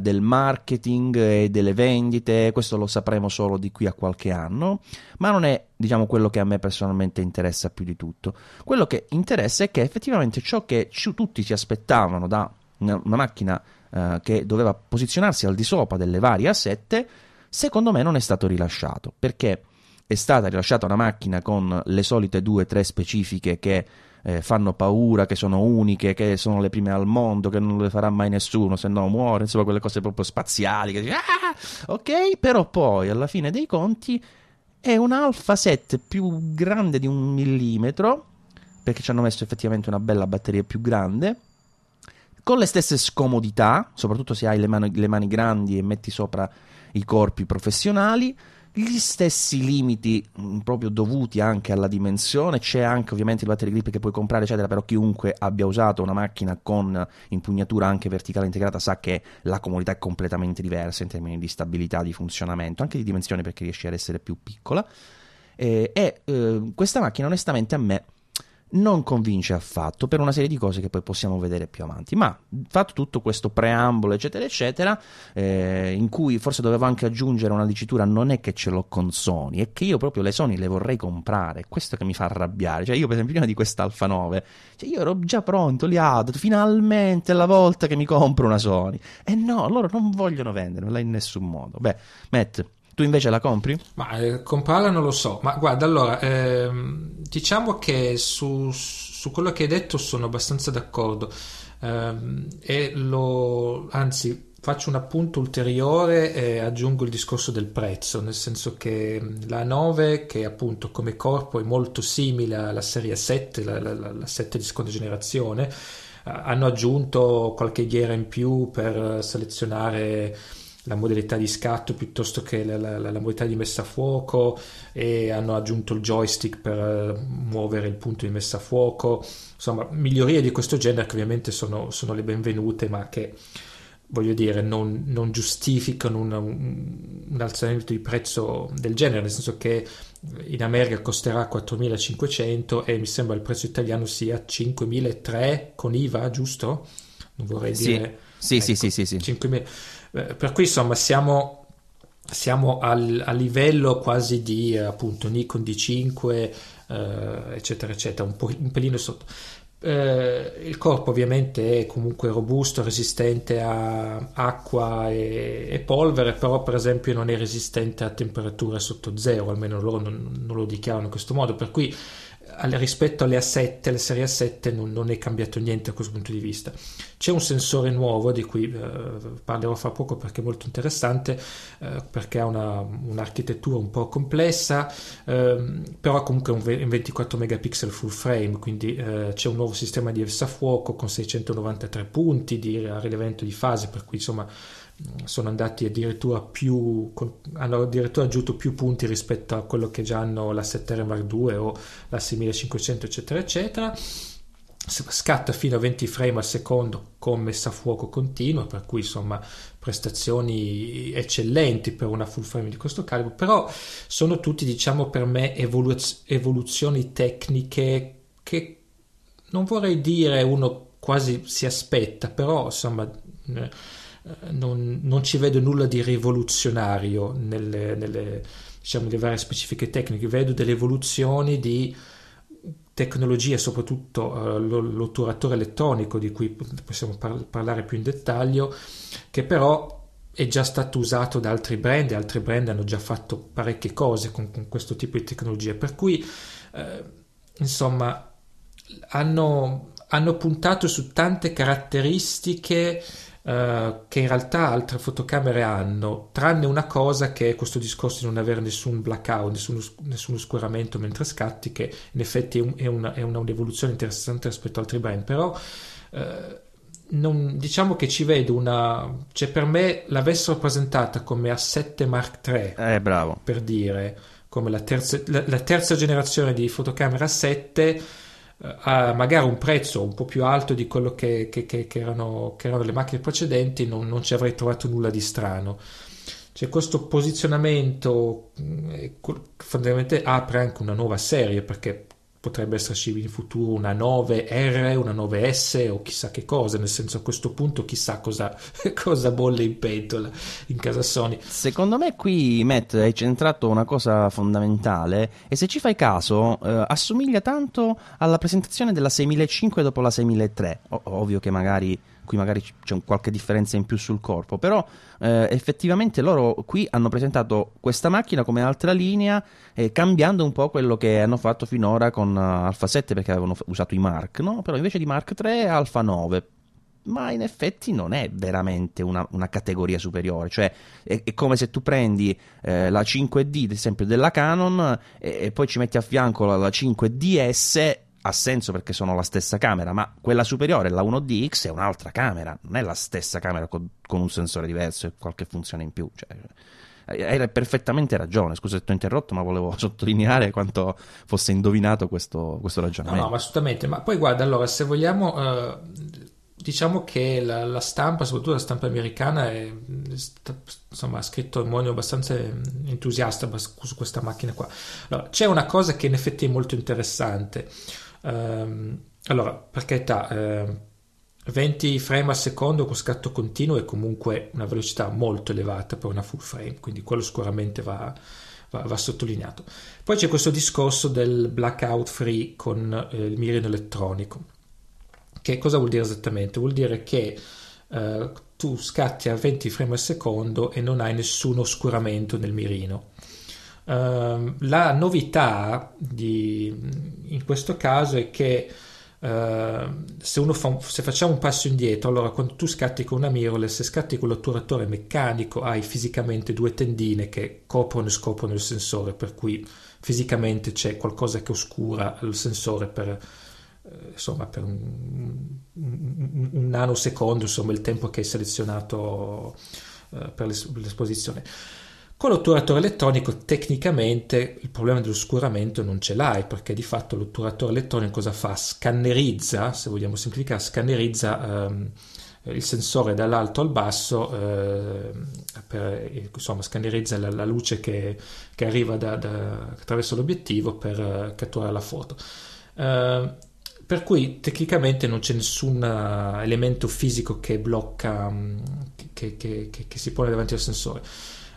del marketing e delle vendite, questo lo sapremo solo di qui a qualche anno, ma non è, diciamo, quello che a me personalmente interessa più di tutto. Quello che interessa è che effettivamente ciò che tutti si aspettavano da una macchina che doveva posizionarsi al di sopra delle varie A7, secondo me non è stato rilasciato, perché è stata rilasciata una macchina con le solite 2-3 specifiche che fanno paura, che sono uniche, che sono le prime al mondo, che non le farà mai nessuno, se no muore, insomma quelle cose proprio spaziali che dici, ok, però poi alla fine dei conti è un Alpha 7 più grande di 1 millimetro, perché ci hanno messo effettivamente una bella batteria più grande, con le stesse scomodità, soprattutto se hai le mani grandi e metti sopra i corpi professionali, gli stessi limiti proprio dovuti anche alla dimensione, c'è anche ovviamente il battery grip che puoi comprare eccetera, però chiunque abbia usato una macchina con impugnatura anche verticale integrata sa che la comodità è completamente diversa in termini di stabilità, di funzionamento, anche di dimensione, perché riesci ad essere più piccola e questa macchina onestamente a me non convince affatto per una serie di cose che poi possiamo vedere più avanti. Ma fatto tutto questo preambolo eccetera eccetera, in cui forse dovevo anche aggiungere una dicitura, non è che ce l'ho con Sony, è che io proprio le Sony le vorrei comprare, questo che mi fa arrabbiare. Cioè io per esempio prima di questa Alfa 9, cioè io ero già pronto, li ho detto, finalmente la volta che mi compro una Sony, e no, loro non vogliono vendermela in nessun modo. Beh, Matt, tu invece la compri? Ma comprarla non lo so, ma guarda, allora diciamo che su quello che hai detto sono abbastanza d'accordo anzi faccio un appunto ulteriore e aggiungo il discorso del prezzo, nel senso che la 9, che appunto come corpo è molto simile alla serie 7, la 7 di seconda generazione, hanno aggiunto qualche ghiera in più per selezionare la modalità di scatto piuttosto che la modalità di messa a fuoco, e hanno aggiunto il joystick per muovere il punto di messa a fuoco. Insomma, migliorie di questo genere che ovviamente sono le benvenute, ma che voglio dire non giustificano un alzamento di prezzo del genere, nel senso che in America costerà 4.500 e mi sembra il prezzo italiano sia 5.300 con IVA, giusto? Non vorrei dire sì, ecco, sì. 5.000. Per cui insomma siamo a livello quasi di appunto Nikon D5 eccetera eccetera, un pelino sotto. Il corpo ovviamente è comunque robusto, resistente a acqua e polvere, però per esempio non è resistente a temperature sotto zero, almeno loro non lo dichiarano in questo modo, per cui rispetto alle A7, alle serie A7 non è cambiato niente a questo punto di vista. C'è un sensore nuovo di cui parlerò fra poco, perché è molto interessante, perché ha un'architettura un po' complessa, però comunque un 24 megapixel full frame, quindi c'è un nuovo sistema di messafuoco con 693 punti di rilevamento di fase, per cui insomma sono andati hanno addirittura aggiunto più punti rispetto a quello che già hanno la 7R Mark II o la 6500 eccetera eccetera. Scatta fino a 20 frame al secondo con messa a fuoco continua, per cui insomma prestazioni eccellenti per una full frame di questo calibro, però sono tutti, diciamo, per me evoluzioni tecniche che non vorrei dire uno quasi si aspetta, però insomma non ci vedo nulla di rivoluzionario nelle diciamo le varie specifiche tecniche. Vedo delle evoluzioni di tecnologie, soprattutto l'otturatore elettronico di cui possiamo parlare più in dettaglio, che però è già stato usato da altri brand, e altri brand hanno già fatto parecchie cose con questo tipo di tecnologie, per cui insomma hanno puntato su tante caratteristiche che in realtà altre fotocamere hanno, tranne una cosa che è questo discorso di non avere nessun blackout, nessun oscuramento mentre scatti, che in effetti è un'evoluzione interessante rispetto ad altri brand, però non, diciamo che ci vedo una, cioè per me l'avessero presentata come A7 Mark III, bravo, per dire, come la terza generazione di fotocamera A7, a magari un prezzo un po' più alto di quello che erano le macchine precedenti, non ci avrei trovato nulla di strano. C'è questo posizionamento fondamentalmente apre anche una nuova serie, perché potrebbe esserci in futuro una 9R, una 9S o chissà che cosa, nel senso, a questo punto chissà cosa bolle in pentola in casa Sony. Secondo me qui, Matt, hai centrato una cosa fondamentale, e se ci fai caso assomiglia tanto alla presentazione della 6005 dopo la 6003. Ovvio che magari c'è qualche differenza in più sul corpo, però effettivamente loro qui hanno presentato questa macchina come altra linea, cambiando un po' quello che hanno fatto finora con Alpha 7, perché avevano usato i Mark, no? Però invece di Mark 3 Alpha 9, ma in effetti non è veramente una categoria superiore, cioè è come se tu prendi la 5D ad esempio della Canon e poi ci metti a fianco la 5DS. Ha senso perché sono la stessa camera, ma quella superiore, la 1DX, è un'altra camera, non è la stessa camera con un sensore diverso e qualche funzione in più, cioè, hai perfettamente ragione. Scusa se ti ho interrotto, ma volevo sottolineare quanto fosse indovinato questo ragionamento. No, assolutamente. Ma poi guarda, allora, se vogliamo diciamo che la stampa, soprattutto la stampa americana, ha scritto in modo abbastanza entusiasta su questa macchina qua. Allora, c'è una cosa che in effetti è molto interessante. Allora, per carità, 20 frame al secondo con scatto continuo è comunque una velocità molto elevata per una full frame, quindi quello sicuramente va sottolineato. Poi c'è questo discorso del blackout free con il mirino elettronico. Che cosa vuol dire esattamente? Vuol dire che tu scatti a 20 frame al secondo e non hai nessun oscuramento nel mirino. La novità in questo caso è che se facciamo un passo indietro, allora quando tu scatti con una mirrorless, se scatti con l'otturatore meccanico hai fisicamente due tendine che coprono e scoprono il sensore, per cui fisicamente c'è qualcosa che oscura il sensore per un nanosecondo, insomma il tempo che hai selezionato per l'esposizione. Con l'otturatore elettronico tecnicamente il problema dell'oscuramento non ce l'hai, perché di fatto l'otturatore elettronico cosa fa? Scannerizza, se vogliamo semplificare, il sensore dall'alto al basso, scannerizza la luce che arriva attraverso l'obiettivo per catturare la foto. Per cui tecnicamente non c'è nessun elemento fisico che blocca, che si pone davanti al sensore.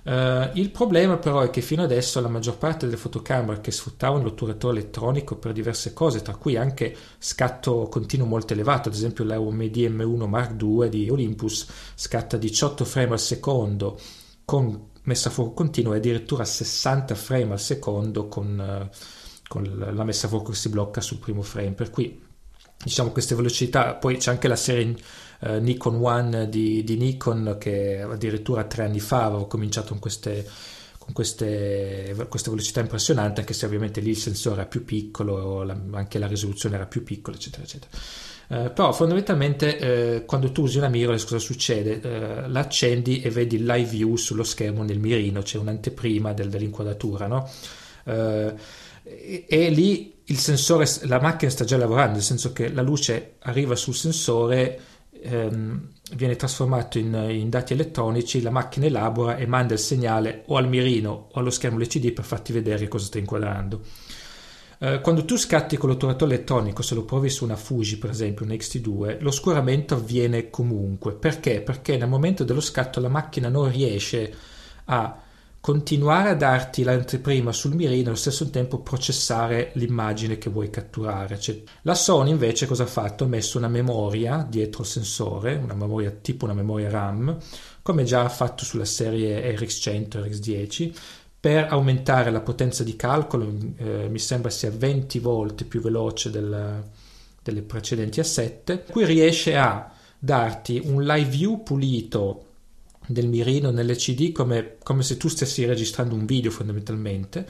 Il problema però è che fino adesso la maggior parte delle fotocamere che sfruttavano l'otturatore elettronico per diverse cose, tra cui anche scatto continuo molto elevato, ad esempio la OMD M1 Mark II di Olympus scatta 18 frame al secondo con messa a fuoco continua e addirittura 60 frame al secondo con la messa a fuoco che si blocca sul primo frame, per cui diciamo queste velocità. Poi c'è anche la serie Nikon One di Nikon, che addirittura 3 anni fa avevo cominciato con queste velocità impressionanti, anche se ovviamente lì il sensore era più piccolo, anche la risoluzione era più piccola, eccetera eccetera. Però fondamentalmente quando tu usi una mirrorless cosa succede? La accendi e vedi il live view sullo schermo nel mirino, c'è un'anteprima dell'inquadratura, no? E lì il sensore, la macchina sta già lavorando, nel senso che la luce arriva sul sensore, viene trasformato in dati elettronici, la macchina elabora e manda il segnale o al mirino o allo schermo LCD per farti vedere cosa stai inquadrando. Quando tu scatti con l'otturatore elettronico, se lo provi su una Fuji per esempio, una XT2, l'oscuramento avviene comunque. Perché? Perché nel momento dello scatto la macchina non riesce a continuare a darti l'anteprima sul mirino e allo stesso tempo processare l'immagine che vuoi catturare. Cioè, la Sony invece cosa ha fatto? Ha messo una memoria dietro il sensore, una memoria tipo una memoria RAM, come già ha fatto sulla serie RX100, RX10, per aumentare la potenza di calcolo, mi sembra sia 20 volte più veloce delle precedenti A7, qui riesce a darti un live view pulito del mirino nell'LCD come se tu stessi registrando un video fondamentalmente,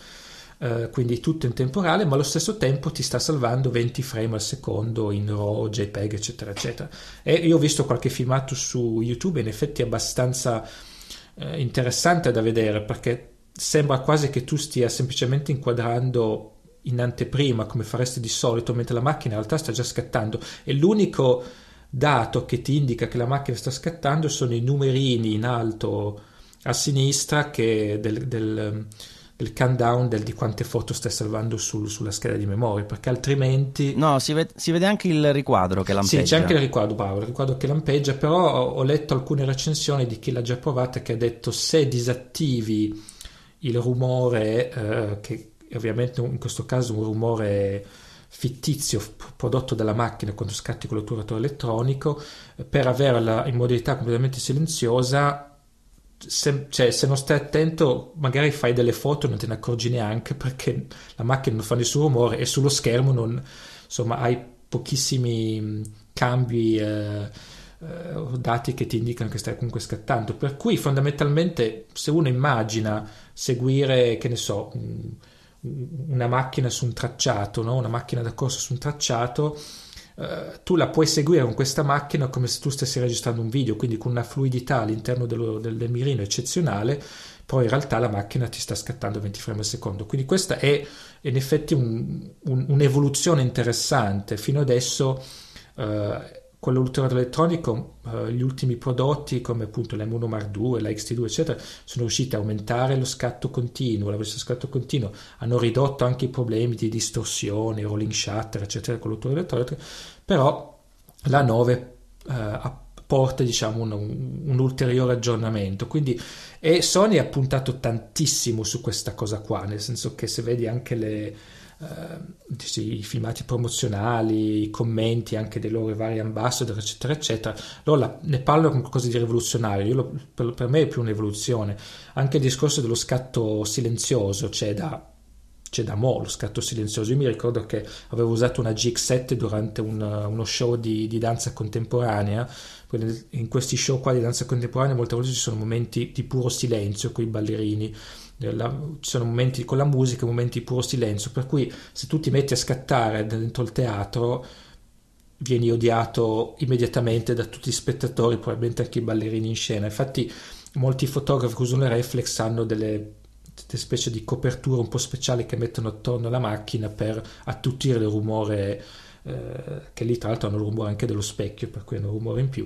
quindi tutto in tempo reale, ma allo stesso tempo ti sta salvando 20 frame al secondo in RAW, JPEG, eccetera eccetera. E io ho visto qualche filmato su YouTube, in effetti è abbastanza interessante da vedere, perché sembra quasi che tu stia semplicemente inquadrando in anteprima come faresti di solito, mentre la macchina in realtà sta già scattando, e l'unico dato che ti indica che la macchina sta scattando sono i numerini in alto a sinistra che del countdown di quante foto stai salvando sulla scheda di memoria, perché altrimenti no, si vede anche il riquadro che lampeggia. Sì, c'è anche il riquadro, bravo, il riquadro che lampeggia. Però ho letto alcune recensioni di chi l'ha già provata che ha detto: se disattivi il rumore, che ovviamente in questo caso un rumore fittizio prodotto dalla macchina quando scatti con l'otturatore elettronico, per averla in modalità completamente silenziosa, se non stai attento magari fai delle foto e non te ne accorgi neanche, perché la macchina non fa nessun rumore e sullo schermo hai pochissimi cambi dati che ti indicano che stai comunque scattando. Per cui fondamentalmente, se uno immagina seguire, che ne so, una macchina su un tracciato, no? Una macchina da corsa su un tracciato, tu la puoi seguire con questa macchina come se tu stessi registrando un video, quindi con una fluidità all'interno del mirino eccezionale, però in realtà la macchina ti sta scattando 20 frame al secondo. Quindi questa è in effetti un'evoluzione interessante. Fino adesso con l'otturatore elettronico gli ultimi prodotti come appunto la M1 Mark II, la XT2 eccetera sono riusciti a aumentare lo scatto continuo, la velocità di scatto continuo, hanno ridotto anche i problemi di distorsione, rolling shutter eccetera con l'otturatore elettronico, però la 9 apporta un ulteriore aggiornamento, quindi, e Sony ha puntato tantissimo su questa cosa qua, nel senso che se vedi anche i filmati promozionali, i commenti anche dei loro vari ambassador eccetera eccetera, ne parlano come qualcosa di rivoluzionario. Per me è più un'evoluzione. Anche il discorso dello scatto silenzioso c'è da mo', lo scatto silenzioso. Io mi ricordo che avevo usato una GX7 durante uno show di danza contemporanea. In questi show qua di danza contemporanea molte volte ci sono momenti di puro silenzio con i ballerini, ci sono momenti con la musica, momenti di puro silenzio, per cui se tu ti metti a scattare dentro il teatro vieni odiato immediatamente da tutti gli spettatori, probabilmente anche i ballerini in scena. Infatti molti fotografi che usano le reflex hanno delle specie di coperture un po' speciali che mettono attorno alla macchina per attutire il rumore, che lì tra l'altro hanno il rumore anche dello specchio, per cui hanno un rumore in più.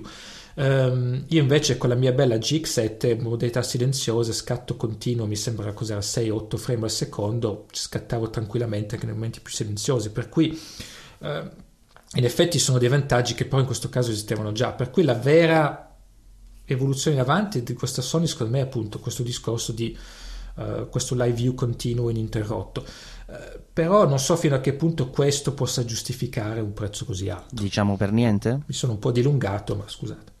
Io invece con la mia bella GX7 modalità silenziosa, scatto continuo, mi sembra cos'era 6-8 frame al secondo, scattavo tranquillamente anche nei momenti più silenziosi, per cui in effetti sono dei vantaggi che però in questo caso esistevano già. Per cui la vera evoluzione in avanti di questa Sony secondo me è appunto questo discorso di questo live view continuo ininterrotto. Però non so fino a che punto questo possa giustificare un prezzo così alto. Diciamo per niente? Mi sono un po' dilungato, ma scusate.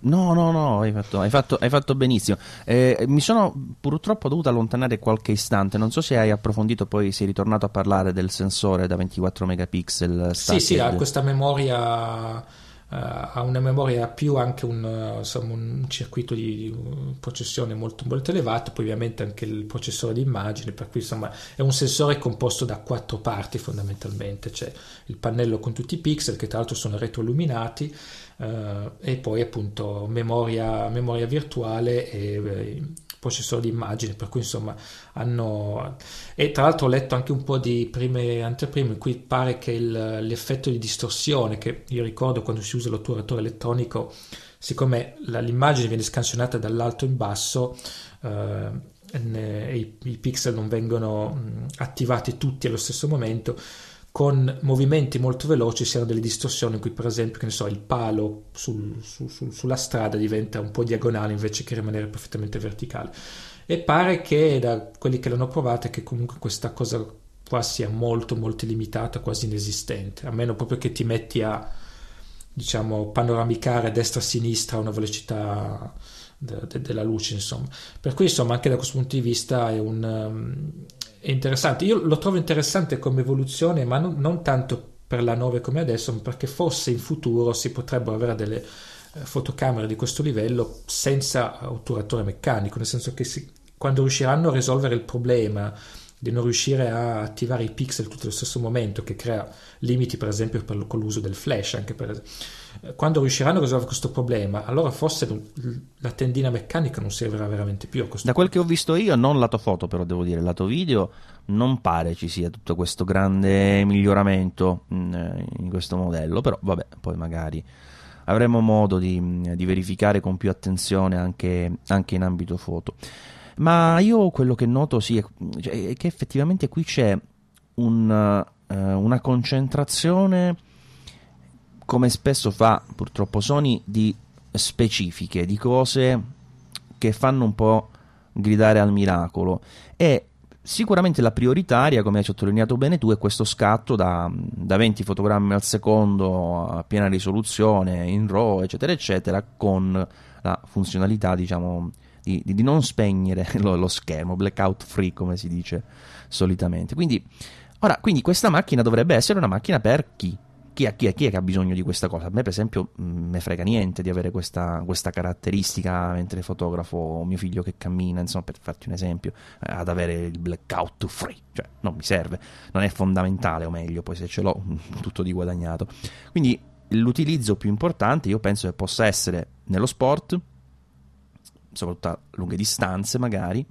No, hai fatto benissimo. Mi sono purtroppo dovuto allontanare qualche istante. Non so se hai approfondito, poi sei ritornato a parlare del sensore da 24 megapixel. Sì, ha questa memoria, ha una memoria più anche un circuito di processione molto molto elevato, poi ovviamente anche il processore di immagine, per cui insomma è un sensore composto da quattro parti fondamentalmente. C'è il pannello con tutti i pixel che tra l'altro sono retroilluminati, e poi appunto memoria virtuale e processore di immagine, per cui insomma e tra l'altro ho letto anche un po' di prime anteprime in cui pare che l'effetto di distorsione, che io ricordo quando si usa l'otturatore elettronico, siccome l'immagine viene scansionata dall'alto in basso, i pixel non vengono attivati tutti allo stesso momento, con movimenti molto veloci siano delle distorsioni in cui per esempio, che ne so, il palo sulla strada diventa un po' diagonale invece che rimanere perfettamente verticale. E pare che da quelli che l'hanno provata che comunque questa cosa qua sia molto molto limitata, quasi inesistente, a meno proprio che ti metti a panoramicare a destra e a sinistra a una velocità della luce, insomma. Per cui insomma anche da questo punto di vista è interessante. Io lo trovo interessante come evoluzione, ma non tanto per la 9 come adesso, perché forse in futuro si potrebbero avere delle fotocamere di questo livello senza otturatore meccanico, nel senso che quando riusciranno a risolvere il problema di non riuscire a attivare i pixel tutti allo stesso momento, che crea limiti per esempio con l'uso del flash, anche per, quando riusciranno a risolvere questo problema, allora forse la tendina meccanica non servirà veramente più a questo da problema. Quel che ho visto io, non lato foto però devo dire, lato video non pare ci sia tutto questo grande miglioramento in questo modello, però vabbè, poi magari avremo modo di verificare con più attenzione anche in ambito foto. Ma io quello che noto è che effettivamente qui c'è una concentrazione, come spesso fa purtroppo Sony, di specifiche, di cose che fanno un po' gridare al miracolo, e sicuramente la prioritaria, come hai sottolineato bene tu, è questo scatto da 20 fotogrammi al secondo a piena risoluzione, in RAW eccetera eccetera, con la funzionalità diciamo di non spegnere lo schermo, blackout free come si dice solitamente. Quindi questa macchina dovrebbe essere una macchina per chi è che ha bisogno di questa cosa. A me per esempio me frega niente di avere questa caratteristica mentre fotografo mio figlio che cammina, insomma, per farti un esempio, ad avere il blackout free, cioè non mi serve, non è fondamentale, o meglio poi se ce l'ho tutto di guadagnato. Quindi l'utilizzo più importante io penso che possa essere nello sport, soprattutto a lunghe distanze magari,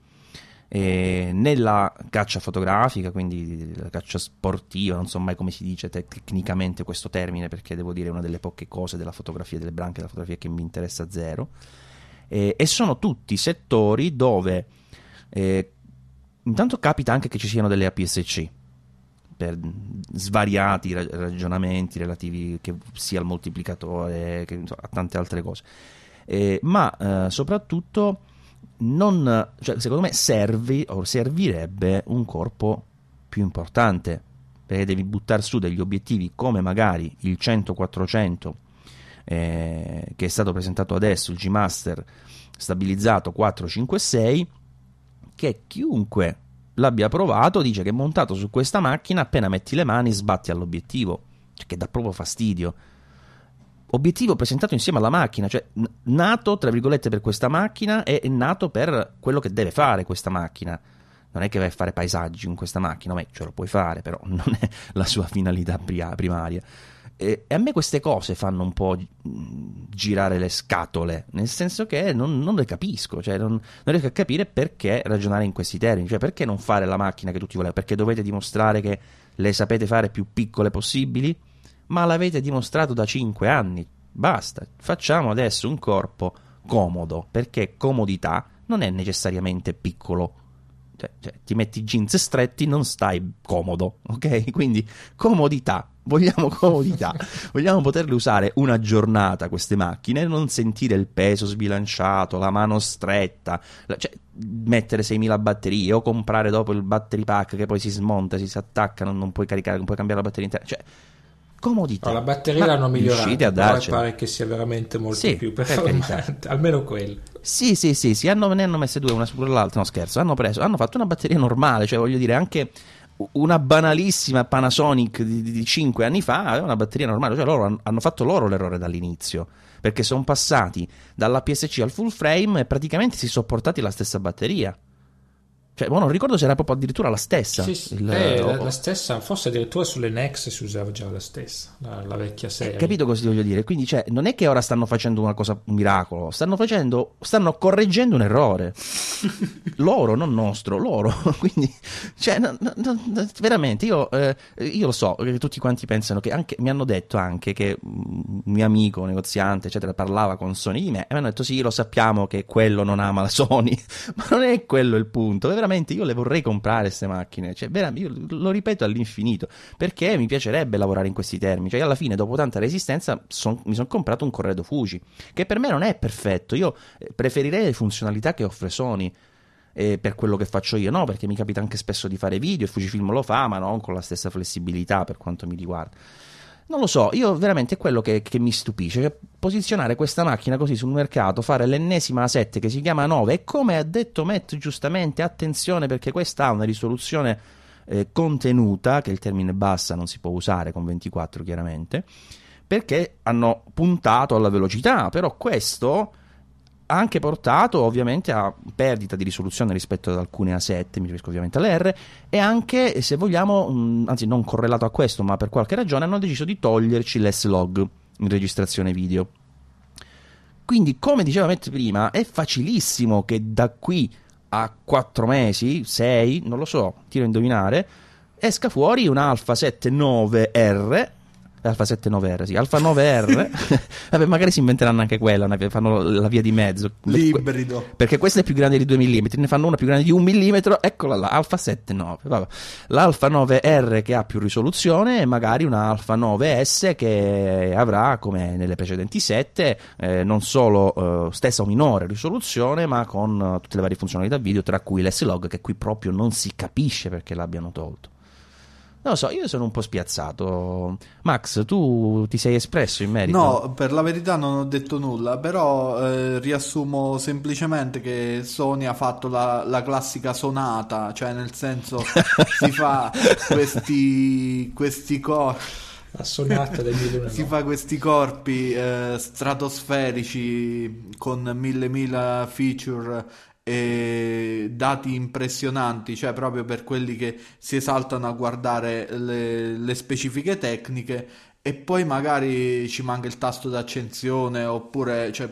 e nella caccia fotografica, quindi la caccia sportiva, non so mai come si dice tecnicamente questo termine, perché devo dire è una delle poche cose della fotografia, delle branche della fotografia che mi interessa zero, e sono tutti settori dove intanto capita anche che ci siano delle APS-C per svariati ragionamenti relativi che sia al moltiplicatore che a tante altre cose. Ma soprattutto non, cioè, secondo me servirebbe un corpo più importante, perché devi buttare su degli obiettivi come magari il 100-400 che è stato presentato adesso, il G-Master stabilizzato 4-5-6, che chiunque l'abbia provato dice che montato su questa macchina appena metti le mani sbatti all'obiettivo, cioè, che dà proprio fastidio. Obiettivo presentato insieme alla macchina, cioè nato tra virgolette per questa macchina, e è nato per quello che deve fare questa macchina. Non è che vai a fare paesaggi con questa macchina, ma ce lo puoi fare, però non è la sua finalità primaria. E a me queste cose fanno un po' girare le scatole, nel senso che non le capisco, cioè non riesco a capire perché ragionare in questi termini, cioè perché non fare la macchina che tutti vogliono, perché dovete dimostrare che le sapete fare più piccole possibili. Ma l'avete dimostrato da 5 anni, basta, facciamo adesso un corpo comodo, perché comodità non è necessariamente piccolo, cioè ti metti jeans stretti, non stai comodo, ok? Quindi comodità, vogliamo poterle usare una giornata queste macchine, non sentire il peso sbilanciato, la mano stretta, cioè mettere 6.000 batterie o comprare dopo il battery pack che poi si smonta, si attacca, non puoi caricare, non puoi cambiare la batteria intera, cioè comodità. La batteria l'hanno migliorata, pare che sia veramente molto più performante, almeno quello. Sì, ne hanno messe due, una sull'altra, no scherzo, hanno fatto una batteria normale, cioè voglio dire anche una banalissima Panasonic di 5 anni fa aveva una batteria normale, cioè loro hanno fatto loro l'errore dall'inizio, perché sono passati dalla PSC al full frame e praticamente si sono portati la stessa batteria. Cioè, non ricordo se era proprio addirittura la stessa. Sì. La stessa, forse addirittura sulle Nex si usava già la stessa, la vecchia serie. Capito cosa ti voglio dire? Quindi, cioè, non è che ora stanno facendo una cosa, un miracolo, stanno correggendo un errore. Loro, non nostro, loro. Quindi, cioè, veramente, io lo so, tutti quanti pensano che anche, mi hanno detto anche che un mio amico, un negoziante, eccetera, parlava con Sony di me, e mi hanno detto, sì, lo sappiamo che quello non ama la Sony, ma non è quello il punto, veramente. Io le vorrei comprare queste macchine, cioè, io lo ripeto all'infinito, perché mi piacerebbe lavorare in questi termini, cioè alla fine dopo tanta resistenza mi sono comprato un corredo Fuji che per me non è perfetto, io preferirei le funzionalità che offre Sony per quello che faccio io, no, perché mi capita anche spesso di fare video e Fujifilm lo fa, ma non con la stessa flessibilità per quanto mi riguarda. Non lo so, io veramente è quello che mi stupisce, cioè posizionare questa macchina così sul mercato, fare l'ennesima A7 che si chiama 9, e come ha detto Matt giustamente, attenzione perché questa ha una risoluzione contenuta, che il termine bassa non si può usare con 24 chiaramente, perché hanno puntato alla velocità, però questo ha anche portato ovviamente a perdita di risoluzione rispetto ad alcune A7, mi riferisco ovviamente all'R, e anche, se vogliamo, anzi non correlato a questo, ma per qualche ragione hanno deciso di toglierci l'S-Log in registrazione video. Quindi, come diceva Matt prima, è facilissimo che da qui a 4 mesi, 6, non lo so, tiro a indovinare, esca fuori un Alpha 7 9R, Alfa 7 9R, sì, Alfa 9R. Vabbè, magari si inventeranno anche quella, fanno la via di mezzo, l'ibrido, perché questa è più grande di 2 mm, ne fanno una più grande di 1 mm, eccola là, Alfa 7 9. Vabbè, l'Alfa 9R che ha più risoluzione, e magari una Alfa 9S che avrà, come nelle precedenti 7, non solo stessa o minore risoluzione, ma con tutte le varie funzionalità video, tra cui l'S-Log, che qui proprio non si capisce perché l'abbiano tolto. Non lo so, io sono un po' spiazzato. Max, tu ti sei espresso in merito? No, per la verità non ho detto nulla, però riassumo semplicemente che Sony ha fatto la classica sonata, cioè nel senso si fa questi si fa questi corpi stratosferici con mille feature e dati impressionanti, cioè proprio per quelli che si esaltano a guardare le specifiche tecniche, e poi magari ci manca il tasto d'accensione, oppure, cioè,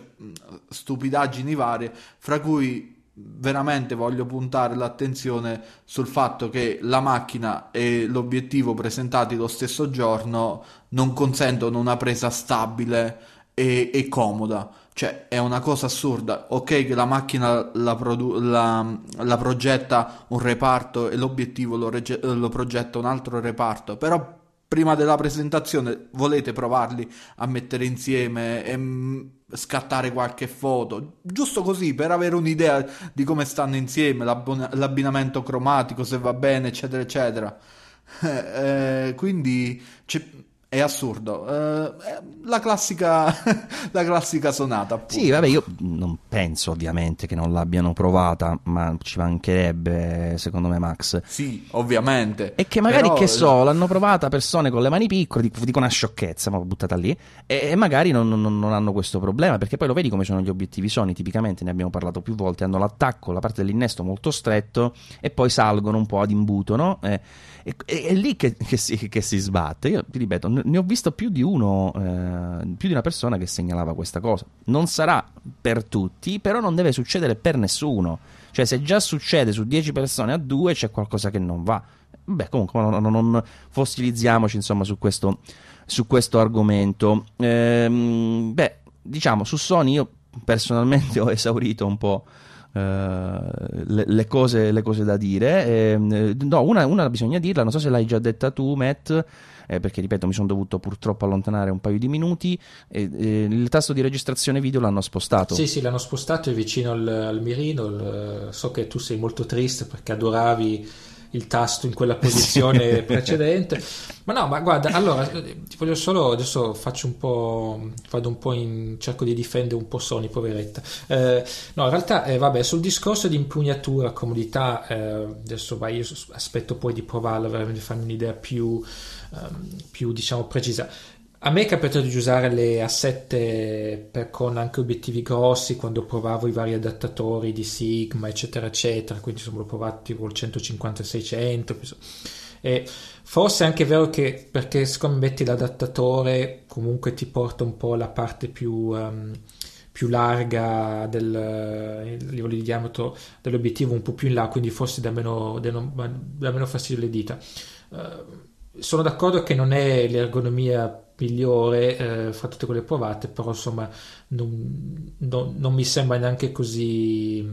stupidaggini varie, fra cui veramente voglio puntare l'attenzione sul fatto che la macchina e l'obiettivo presentati lo stesso giorno non consentono una presa stabile e comoda. Cioè, è una cosa assurda. Ok, che la macchina la progetta un reparto e l'obiettivo lo progetta un altro reparto, però prima della presentazione volete provarli a mettere insieme e scattare qualche foto, giusto così, per avere un'idea di come stanno insieme, l'abbinamento cromatico, se va bene, eccetera eccetera. Quindi è assurdo, la classica sonata, appunto. Sì, vabbè, io non penso ovviamente che non l'abbiano provata, ma ci mancherebbe, secondo me, Max. Sì, ovviamente. E che magari, però, che so, l'hanno provata persone con le mani piccole, dico una sciocchezza, ma buttata lì, e magari non hanno questo problema, perché poi lo vedi come sono gli obiettivi Sony, tipicamente, ne abbiamo parlato più volte, hanno l'attacco, la parte dell'innesto molto stretto, e poi salgono un po' ad imbuto, no? È lì che si sbatte. Io ti ripeto, ne ho visto più di uno, più di una persona che segnalava questa cosa. Non sarà per tutti, però non deve succedere per nessuno. Cioè, se già succede su 10 persone a 2, c'è qualcosa che non va. Beh, comunque non fossilizziamoci, insomma, su questo argomento. Beh, diciamo, su Sony io personalmente ho esaurito un po' le cose da dire. No, una bisogna dirla, non so se l'hai già detta tu, Matt, perché, ripeto, mi sono dovuto purtroppo allontanare un paio di minuti. Il tasto di registrazione video l'hanno spostato. Sì, l'hanno spostato, è vicino al mirino. So che tu sei molto triste perché adoravi il tasto in quella posizione precedente. Ma guarda, allora ti voglio solo, adesso cerco di difendere un po' Sony, poveretta. No, in realtà, vabbè, sul discorso di impugnatura, comodità, adesso io aspetto poi di provarla, veramente farmi un'idea più diciamo precisa. A me è capitato di usare le A7 con anche obiettivi grossi, quando provavo i vari adattatori di Sigma, eccetera eccetera, quindi sono provati col 150-600, e forse anche è vero che, perché siccome metti l'adattatore comunque ti porta un po' la parte più larga del livello di diametro dell'obiettivo un po' più in là, quindi forse dà meno fastidio alle dita. Sono d'accordo che non è l'ergonomia migliore fra tutte quelle provate, però insomma non mi sembra neanche così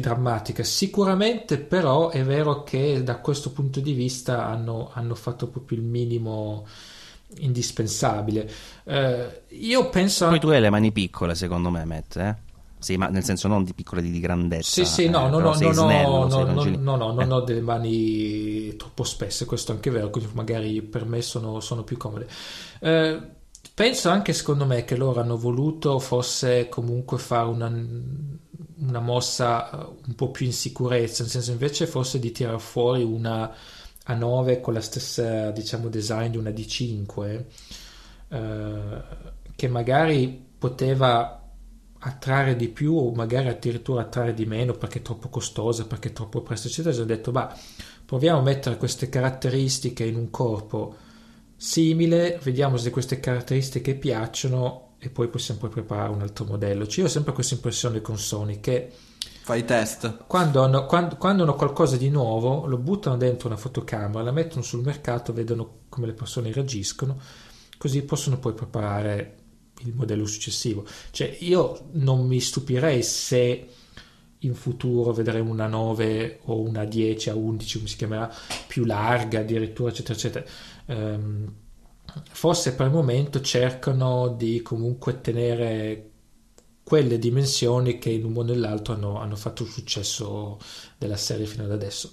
drammatica. Sicuramente però è vero che da questo punto di vista hanno fatto proprio il minimo indispensabile. Io penso, poi tu hai le mani piccole, secondo me, Matt, eh? Sì, ma nel senso non di piccole, di grandezza. Sì, non ho delle mani troppo spesse, questo è anche vero, quindi magari per me sono più comode. Penso anche, secondo me, che loro hanno voluto forse comunque fare una una mossa un po' più in sicurezza, nel senso invece forse di tirare fuori una A9 con la stessa, diciamo, design di una D5, che magari poteva attrarre di più o magari addirittura attrarre di meno perché è troppo costosa, perché è troppo presto eccetera. Ho detto proviamo a mettere queste caratteristiche in un corpo simile, vediamo se queste caratteristiche piacciono e poi possiamo poi preparare un altro modello. Cioè, io ho sempre questa impressione con Sony che fai test quando hanno qualcosa di nuovo lo buttano dentro una fotocamera, la mettono sul mercato, vedono come le persone reagiscono, così possono poi preparare il modello successivo. Cioè, io non mi stupirei se in futuro vedremo una 9 o una 10 a 11 come si chiamerà, più larga addirittura eccetera eccetera. Forse per il momento cercano di comunque tenere quelle dimensioni che in un modo o nell'altro hanno fatto il successo della serie fino ad adesso,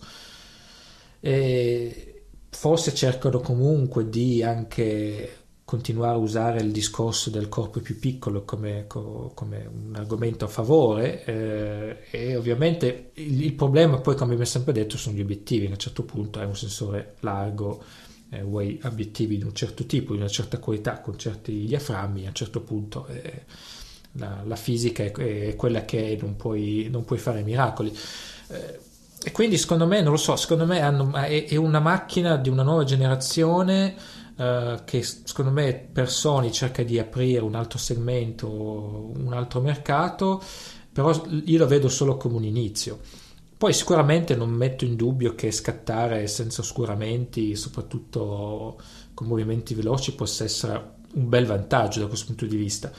e forse cercano comunque di anche continuare a usare il discorso del corpo più piccolo come un argomento a favore, e ovviamente il problema poi, come mi è sempre detto, sono gli obiettivi. A un certo punto è un sensore largo, vuoi obiettivi di un certo tipo, di una certa qualità, con certi diaframmi. A un certo punto la fisica è quella che è, non puoi fare miracoli, e quindi secondo me, non lo so, secondo me è una macchina di una nuova generazione, che secondo me per Sony cerca di aprire un altro segmento, un altro mercato, però io lo vedo solo come un inizio. Poi sicuramente non metto in dubbio che scattare senza oscuramenti, soprattutto con movimenti veloci, possa essere un bel vantaggio da questo punto di vista.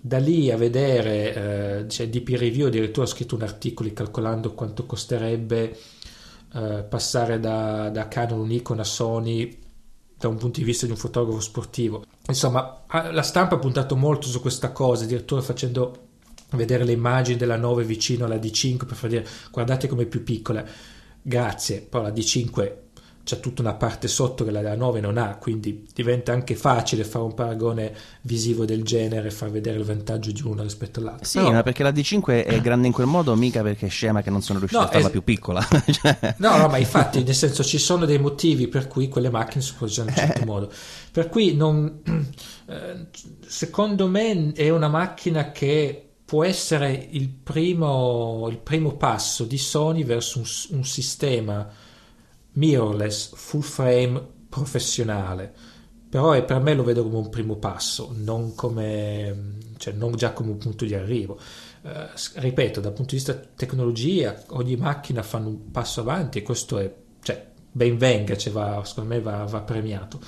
Da lì a vedere, cioè DP Review addirittura ho scritto un articolo calcolando quanto costerebbe passare da Canon, Nikon a Sony da un punto di vista di un fotografo sportivo. Insomma, la stampa ha puntato molto su questa cosa, addirittura facendo vedere le immagini della 9 vicino alla D5 per far dire guardate com'è più piccola. Grazie, però la D5 c'è tutta una parte sotto che la 9 non ha, quindi diventa anche facile fare un paragone visivo del genere e far vedere il vantaggio di una rispetto all'altra. Sì, però... ma perché la D5 è grande in quel modo, mica perché è scema che non sono riuscito a farla più piccola. no, ma infatti, nel senso, ci sono dei motivi per cui quelle macchine si posizionano in un certo modo, per cui secondo me è una macchina che può essere il primo passo di Sony verso un sistema mirrorless, full frame, professionale. Però per me lo vedo come un primo passo, non già come un punto di arrivo. Ripeto, dal punto di vista tecnologia ogni macchina fa un passo avanti e questo è, ben venga, secondo me va premiato.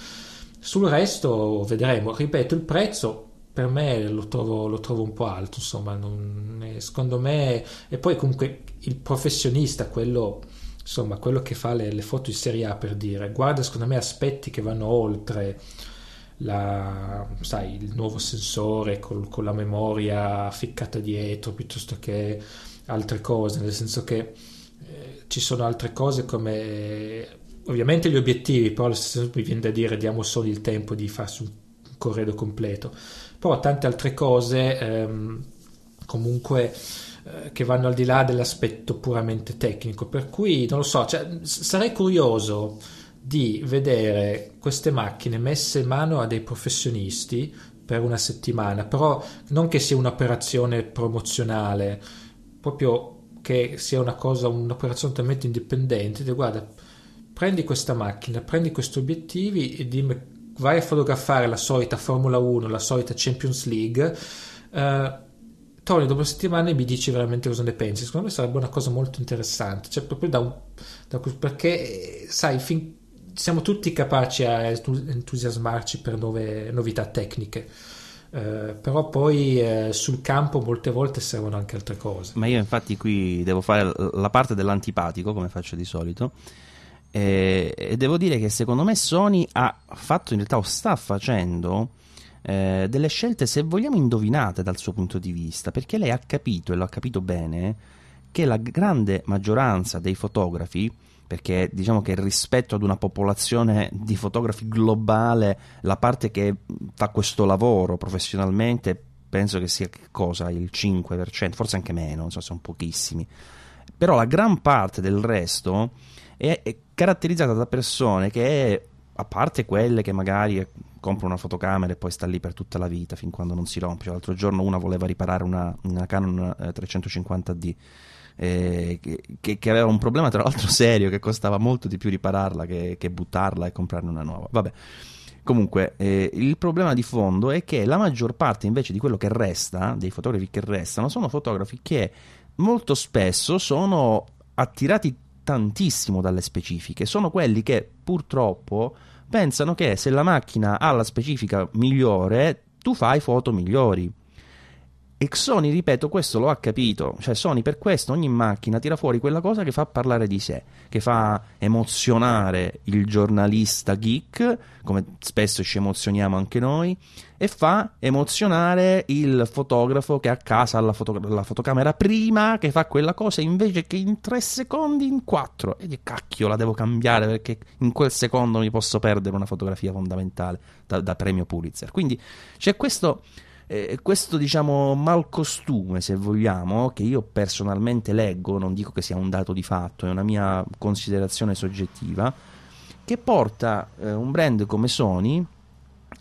Sul resto vedremo. Ripeto, il prezzo per me lo trovo un po' alto, insomma, secondo me. E poi comunque il professionista, quello che fa le foto in Serie A, per dire, guarda secondo me aspetti che vanno oltre il nuovo sensore con la memoria ficcata dietro, piuttosto che altre cose, nel senso che ci sono altre cose come ovviamente gli obiettivi, però allo stesso tempo mi viene da dire diamo solo il tempo di farsi un corredo completo, però tante altre cose comunque che vanno al di là dell'aspetto puramente tecnico, per cui non lo so, sarei curioso di vedere queste macchine messe in mano a dei professionisti per una settimana, però non che sia un'operazione promozionale, proprio che sia un'operazione totalmente indipendente, guarda prendi questa macchina, prendi questi obiettivi e dimmi, vai a fotografare la solita Formula 1, la solita Champions League, torni dopo settimane e mi dici veramente cosa ne pensi. Secondo me sarebbe una cosa molto interessante, proprio perché siamo tutti capaci a entusiasmarci per novità tecniche, però poi sul campo molte volte servono anche altre cose. Ma io infatti qui devo fare la parte dell'antipatico, come faccio di solito, e devo dire che secondo me Sony ha fatto, in realtà o sta facendo, delle scelte, se vogliamo, indovinate dal suo punto di vista, perché lei ha capito, e lo ha capito bene, che la grande maggioranza dei fotografi, perché diciamo che rispetto ad una popolazione di fotografi globale, la parte che fa questo lavoro professionalmente penso che sia, che cosa, il 5%, forse anche meno, non so, sono pochissimi. Però la gran parte del resto è caratterizzata da persone che, a parte quelle che magari comprano una fotocamera e poi sta lì per tutta la vita fin quando non si rompe, l'altro giorno una voleva riparare una Canon 350D che aveva un problema tra l'altro serio, che costava molto di più ripararla che buttarla e comprarne una nuova. Vabbè, comunque il problema di fondo è che la maggior parte invece di quello che resta, dei fotografi che restano, sono fotografi che molto spesso sono attirati tantissimo dalle specifiche, sono quelli che purtroppo pensano che se la macchina ha la specifica migliore tu fai foto migliori, e Sony, ripeto, questo lo ha capito, cioè Sony per questo ogni macchina tira fuori quella cosa che fa parlare di sé, che fa emozionare il giornalista geek, come spesso ci emozioniamo anche noi, e fa emozionare il fotografo che a casa ha la fotocamera prima, che fa quella cosa invece che in 3 secondi in 4, e cacchio la devo cambiare perché in quel secondo mi posso perdere una fotografia fondamentale da premio Pulitzer. Quindi c'è questo diciamo malcostume, se vogliamo, che io personalmente leggo, non dico che sia un dato di fatto, è una mia considerazione soggettiva, che porta un brand come Sony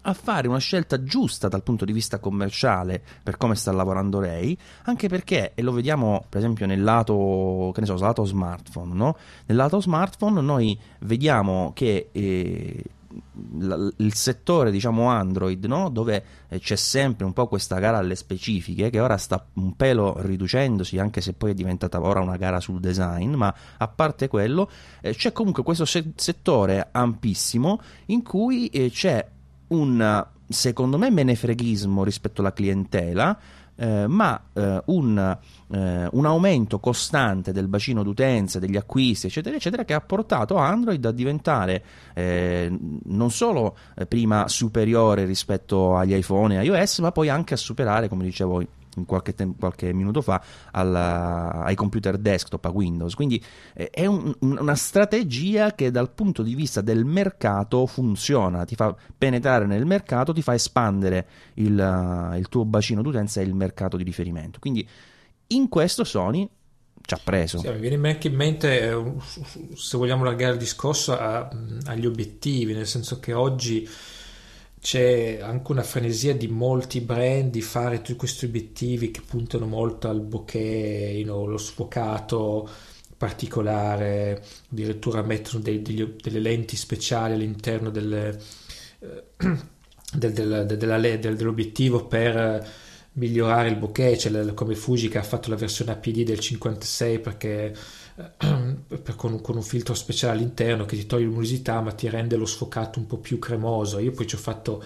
a fare una scelta giusta dal punto di vista commerciale per come sta lavorando lei, anche perché, e lo vediamo per esempio nel lato, che ne so, lato smartphone, no? Nel lato smartphone noi vediamo che il settore, diciamo, Android, no? Dove c'è sempre un po' questa gara alle specifiche, che ora sta un pelo riducendosi, anche se poi è diventata ora una gara sul design, ma a parte quello c'è comunque questo settore ampissimo in cui c'è un, secondo me, menefreghismo rispetto alla clientela, un aumento costante del bacino d'utenza, degli acquisti, eccetera eccetera, che ha portato Android a diventare non solo prima superiore rispetto agli iPhone e iOS, ma poi anche a superare, come dicevo qualche minuto fa, ai computer desktop, a Windows. Quindi è una strategia che dal punto di vista del mercato funziona, ti fa penetrare nel mercato, ti fa espandere il tuo bacino d'utenza e il mercato di riferimento. Quindi in questo Sony ci ha preso. Sì, mi viene anche in mente, se vogliamo allargare il discorso agli obiettivi, nel senso che oggi c'è anche una frenesia di molti brand di fare tutti questi obiettivi che puntano molto al bokeh, you know, lo sfocato particolare, addirittura mettono delle lenti speciali all'interno dell'obiettivo per migliorare il bokeh, cioè come Fuji che ha fatto la versione APD del 56 perché con un filtro speciale all'interno che ti toglie luminosità ma ti rende lo sfocato un po' più cremoso. Io poi ci ho fatto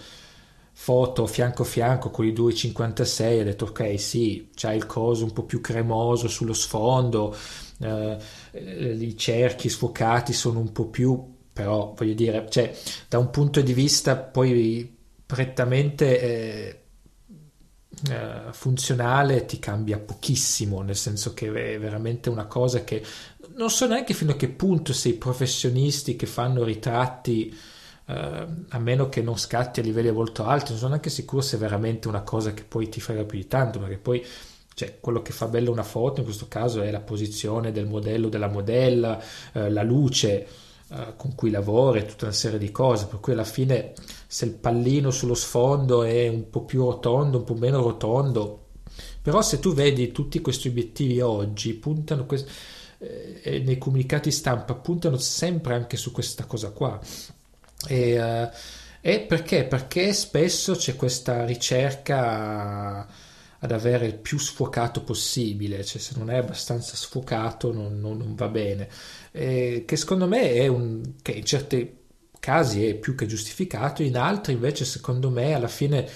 foto fianco a fianco con i 2,56 e ho detto ok, sì, c'hai il coso un po' più cremoso sullo sfondo, i cerchi sfocati sono un po' più, però voglio dire, cioè da un punto di vista poi prettamente funzionale ti cambia pochissimo, nel senso che è veramente una cosa che non so neanche fino a che punto se i professionisti che fanno ritratti, a meno che non scatti a livelli molto alti, non sono neanche sicuro se è veramente una cosa che poi ti frega più di tanto, perché poi, cioè, quello che fa bella una foto in questo caso è la posizione del modello, della modella, la luce con cui lavora, tutta una serie di cose, per cui alla fine se il pallino sullo sfondo è un po' più rotondo, un po' meno rotondo, però se tu vedi tutti questi obiettivi oggi puntano nei comunicati stampa puntano sempre anche su questa cosa qua, e perché? Perché spesso c'è questa ricerca ad avere il più sfocato possibile, cioè se non è abbastanza sfocato non va bene, che secondo me che in certi casi è più che giustificato, in altri invece secondo me alla fine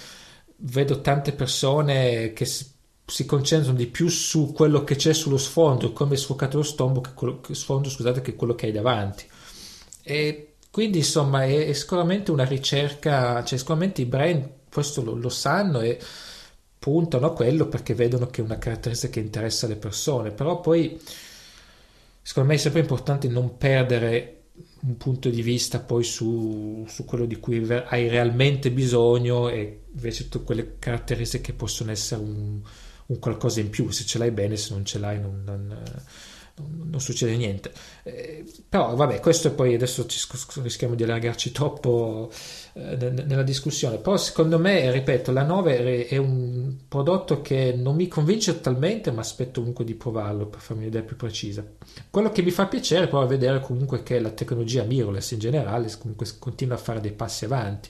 vedo tante persone che si concentrano di più su quello che c'è sullo sfondo, come è sfocato lo stombo, che quello che hai davanti, e quindi insomma è sicuramente una ricerca, cioè sicuramente i brand questo lo sanno e puntano a quello perché vedono che è una caratteristica che interessa le persone, però poi secondo me è sempre importante non perdere un punto di vista poi su quello di cui hai realmente bisogno, e invece tutte quelle caratteristiche che possono essere un qualcosa in più, se ce l'hai bene, se non ce l'hai non succede niente. Però vabbè, questo poi adesso rischiamo di allargarci troppo nella discussione. Però secondo me, ripeto, la 9 è un prodotto che non mi convince totalmente, ma aspetto comunque di provarlo per farmi un'idea più precisa. Quello che mi fa piacere però è vedere comunque che la tecnologia mirrorless in generale comunque continua a fare dei passi avanti,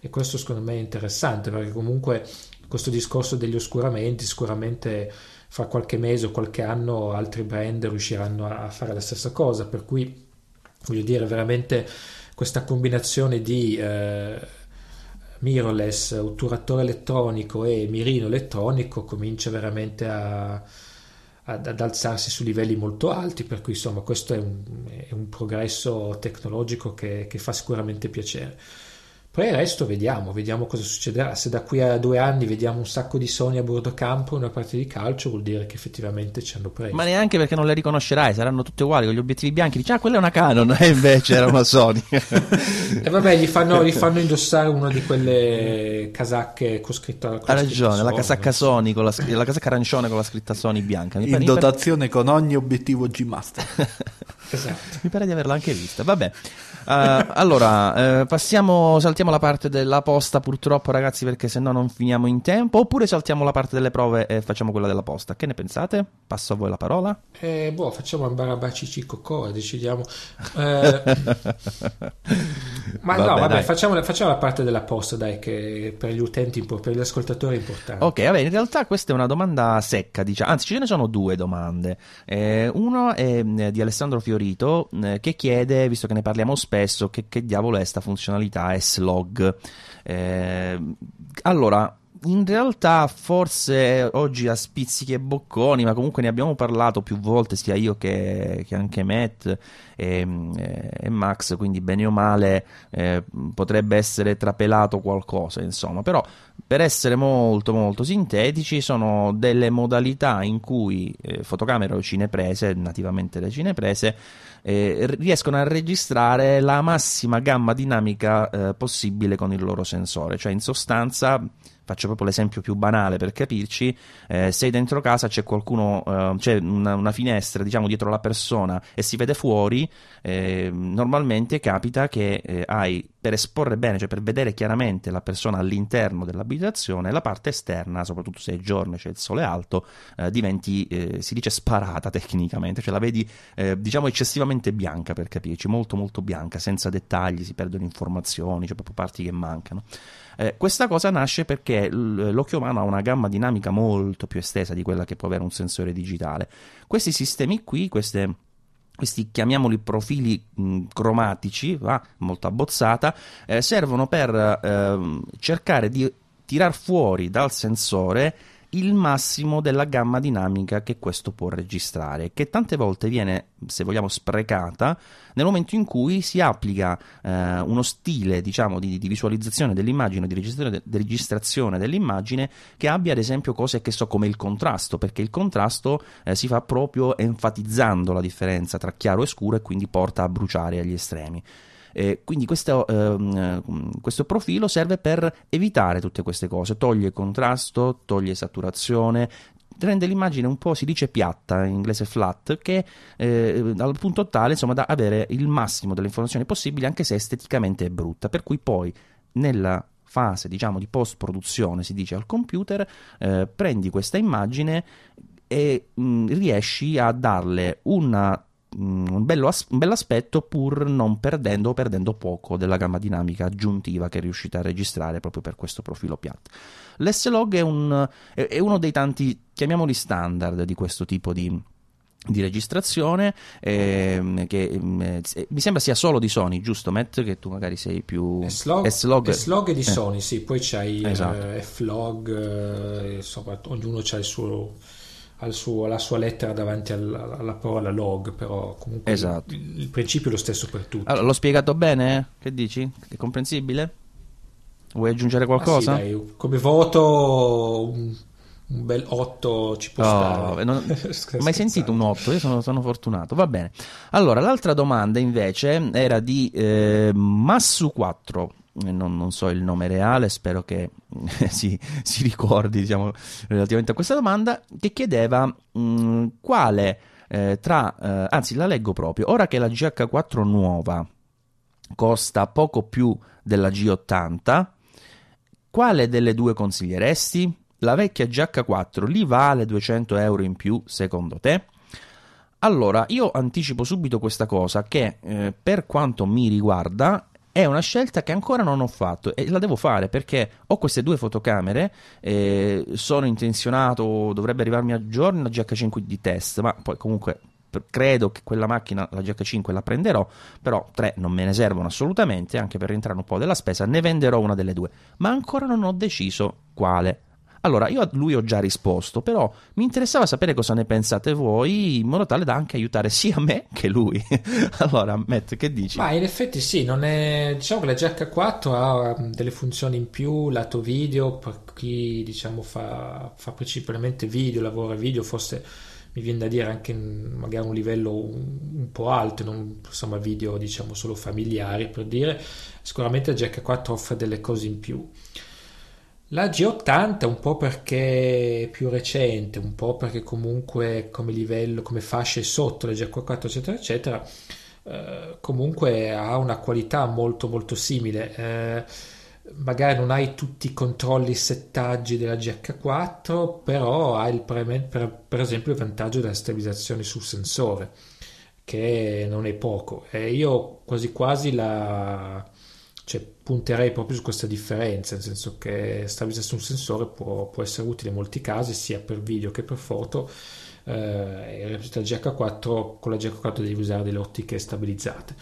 e questo secondo me è interessante, perché comunque questo discorso degli oscuramenti sicuramente fra qualche mese o qualche anno altri brand riusciranno a fare la stessa cosa, per cui voglio dire, veramente questa combinazione di mirrorless, otturatore elettronico e mirino elettronico comincia veramente ad alzarsi su livelli molto alti, per cui insomma questo è un progresso tecnologico che fa sicuramente piacere. Poi il resto vediamo cosa succederà. Se da qui a 2 anni vediamo un sacco di Sony a bordo campo in una partita di calcio, vuol dire che effettivamente ci hanno preso. Ma neanche, perché non le riconoscerai, saranno tutte uguali con gli obiettivi bianchi, dici quella è una Canon, e invece era una Sony. E vabbè, gli fanno indossare una di quelle casacche con scritta, ha ragione, la casacca Sony con la casacca arancione con la scritta Sony bianca, in dotazione con ogni obiettivo G Master. Esatto, mi pare di averla anche vista. Vabbè, allora saltiamo la parte della posta, purtroppo ragazzi, perché se no non finiamo in tempo, oppure saltiamo la parte delle prove e facciamo quella della posta. Che ne pensate? Passo a voi la parola. Facciamo un barabacici cocò, decidiamo. Ma vabbè, no, vabbè, facciamo la parte della posta, dai, che per gli utenti, per gli ascoltatori è importante. Ok, vabbè, in realtà questa è una domanda secca, diciamo. Anzi, ce ne sono 2 domande. Uno è di Alessandro Fiorito, che chiede, visto che ne parliamo spesso, che diavolo è sta funzionalità S-Log. Allora, in realtà forse oggi a spizzichi e bocconi, ma comunque ne abbiamo parlato più volte, sia io che anche Matt e Max, quindi bene o male potrebbe essere trapelato qualcosa, insomma. Però, per essere molto molto sintetici, sono delle modalità in cui fotocamere o cineprese, nativamente le cineprese, riescono a registrare la massima gamma dinamica possibile con il loro sensore. Cioè, in sostanza, faccio proprio l'esempio più banale per capirci, se dentro casa c'è qualcuno, c'è una finestra, diciamo, dietro la persona e si vede fuori, normalmente capita che hai, per esporre bene, cioè per vedere chiaramente la persona all'interno dell'abitazione, la parte esterna, soprattutto se è giorno, c'è il sole alto, diventi, si dice, sparata tecnicamente, cioè la vedi diciamo eccessivamente bianca, per capirci, molto molto bianca, senza dettagli, si perdono informazioni, cioè proprio parti che mancano. Questa cosa nasce perché l'occhio umano ha una gamma dinamica molto più estesa di quella che può avere un sensore digitale. Questi sistemi qui, questi chiamiamoli profili cromatici, molto abbozzata, servono per cercare di tirar fuori dal sensore il massimo della gamma dinamica che questo può registrare, che tante volte viene, se vogliamo, sprecata nel momento in cui si applica uno stile, diciamo, di visualizzazione dell'immagine, di registrazione dell'immagine, che abbia ad esempio cose che so come il contrasto, perché il contrasto si fa proprio enfatizzando la differenza tra chiaro e scuro, e quindi porta a bruciare agli estremi. Quindi questo profilo serve per evitare tutte queste cose, toglie contrasto, toglie saturazione, rende l'immagine un po', si dice, piatta, in inglese flat, che al punto tale, insomma, da avere il massimo delle informazioni possibili, anche se esteticamente è brutta, per cui poi nella fase, diciamo, di post-produzione, si dice al computer, prendi questa immagine e riesci a darle un bel aspetto, pur non perdendo o perdendo poco della gamma dinamica aggiuntiva che riuscite a registrare proprio per questo profilo piatto. L'S-Log è uno dei tanti, chiamiamoli standard, di questo tipo di registrazione, che mi sembra sia solo di Sony, giusto Matt? Che tu magari sei più... S-Log è di Sony, sì, poi c'hai, esatto, F-Log, ognuno c'ha il suo... la sua lettera davanti alla parola log, però comunque, esatto, il principio è lo stesso per tutti. Allora, l'ho spiegato bene? Che dici? È comprensibile? Vuoi aggiungere qualcosa? Sì, dai, come voto un bel 8 ci può stare. Non, mai sentito un 8? Io sono fortunato. Va bene. Allora, l'altra domanda invece era di Massu 4. Non so il nome reale, spero che si ricordi, diciamo, relativamente a questa domanda, che chiedeva quale la leggo proprio. Ora che la GH4 nuova costa poco più della G80, quale delle due consiglieresti? La vecchia GH4 li vale 200 euro in più secondo te? Allora, io anticipo subito questa cosa che per quanto mi riguarda è una scelta che ancora non ho fatto e la devo fare, perché ho queste due fotocamere, sono intenzionato, dovrebbe arrivarmi a giorni la GH5 di test, ma poi comunque credo che quella macchina, la GH5, la prenderò, però 3 non me ne servono assolutamente, anche per rientrare un po' della spesa ne venderò una delle due, ma ancora non ho deciso quale. Allora, io a lui ho già risposto, però mi interessava sapere cosa ne pensate voi, in modo tale da anche aiutare sia me che lui. Allora, Matt, che dici? Ma in effetti sì, non è... diciamo che la GH4 ha delle funzioni in più, lato video, per chi diciamo fa principalmente video, lavora video, forse mi viene da dire anche magari un livello un po' alto, non insomma video diciamo solo familiari, per dire, sicuramente la GH4 offre delle cose in più. La G80 un po' perché è più recente, un po' perché comunque come livello, come fasce sotto la GH4 eccetera eccetera, comunque ha una qualità molto molto simile, magari non hai tutti i controlli, i settaggi della GH4, però hai per esempio il vantaggio della stabilizzazione sul sensore, che non è poco, e io quasi quasi punterei proprio su questa differenza, nel senso che stabilizzazione sul sensore può essere utile in molti casi, sia per video che per foto, con la GH4 devi usare delle ottiche stabilizzate.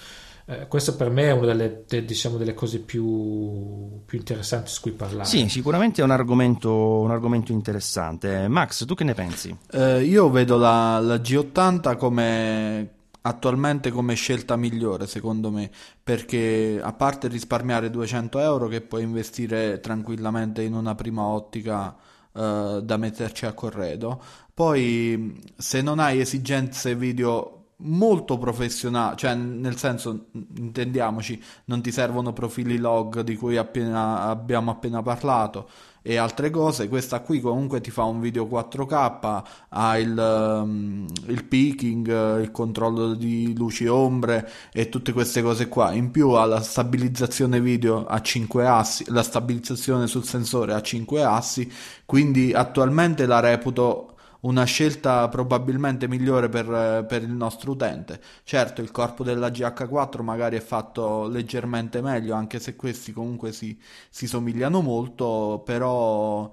Questo per me è una delle cose più interessanti su cui parlare. Sì, sicuramente è un argomento interessante. Max, tu che ne pensi? Io vedo la G80 come... attualmente come scelta migliore secondo me, perché a parte risparmiare 200 euro che puoi investire tranquillamente in una prima ottica da metterci a corredo, poi se non hai esigenze video molto professionali, cioè nel senso, intendiamoci, non ti servono profili log di cui abbiamo appena parlato e altre cose, questa qui comunque ti fa un video 4K, ha il peaking, il controllo di luci e ombre e tutte queste cose qua, in più ha la stabilizzazione video a 5 assi, la stabilizzazione sul sensore a 5 assi, quindi attualmente la reputo una scelta probabilmente migliore per il nostro utente. Certo, il corpo della GH4 magari è fatto leggermente meglio, anche se questi comunque si somigliano molto, però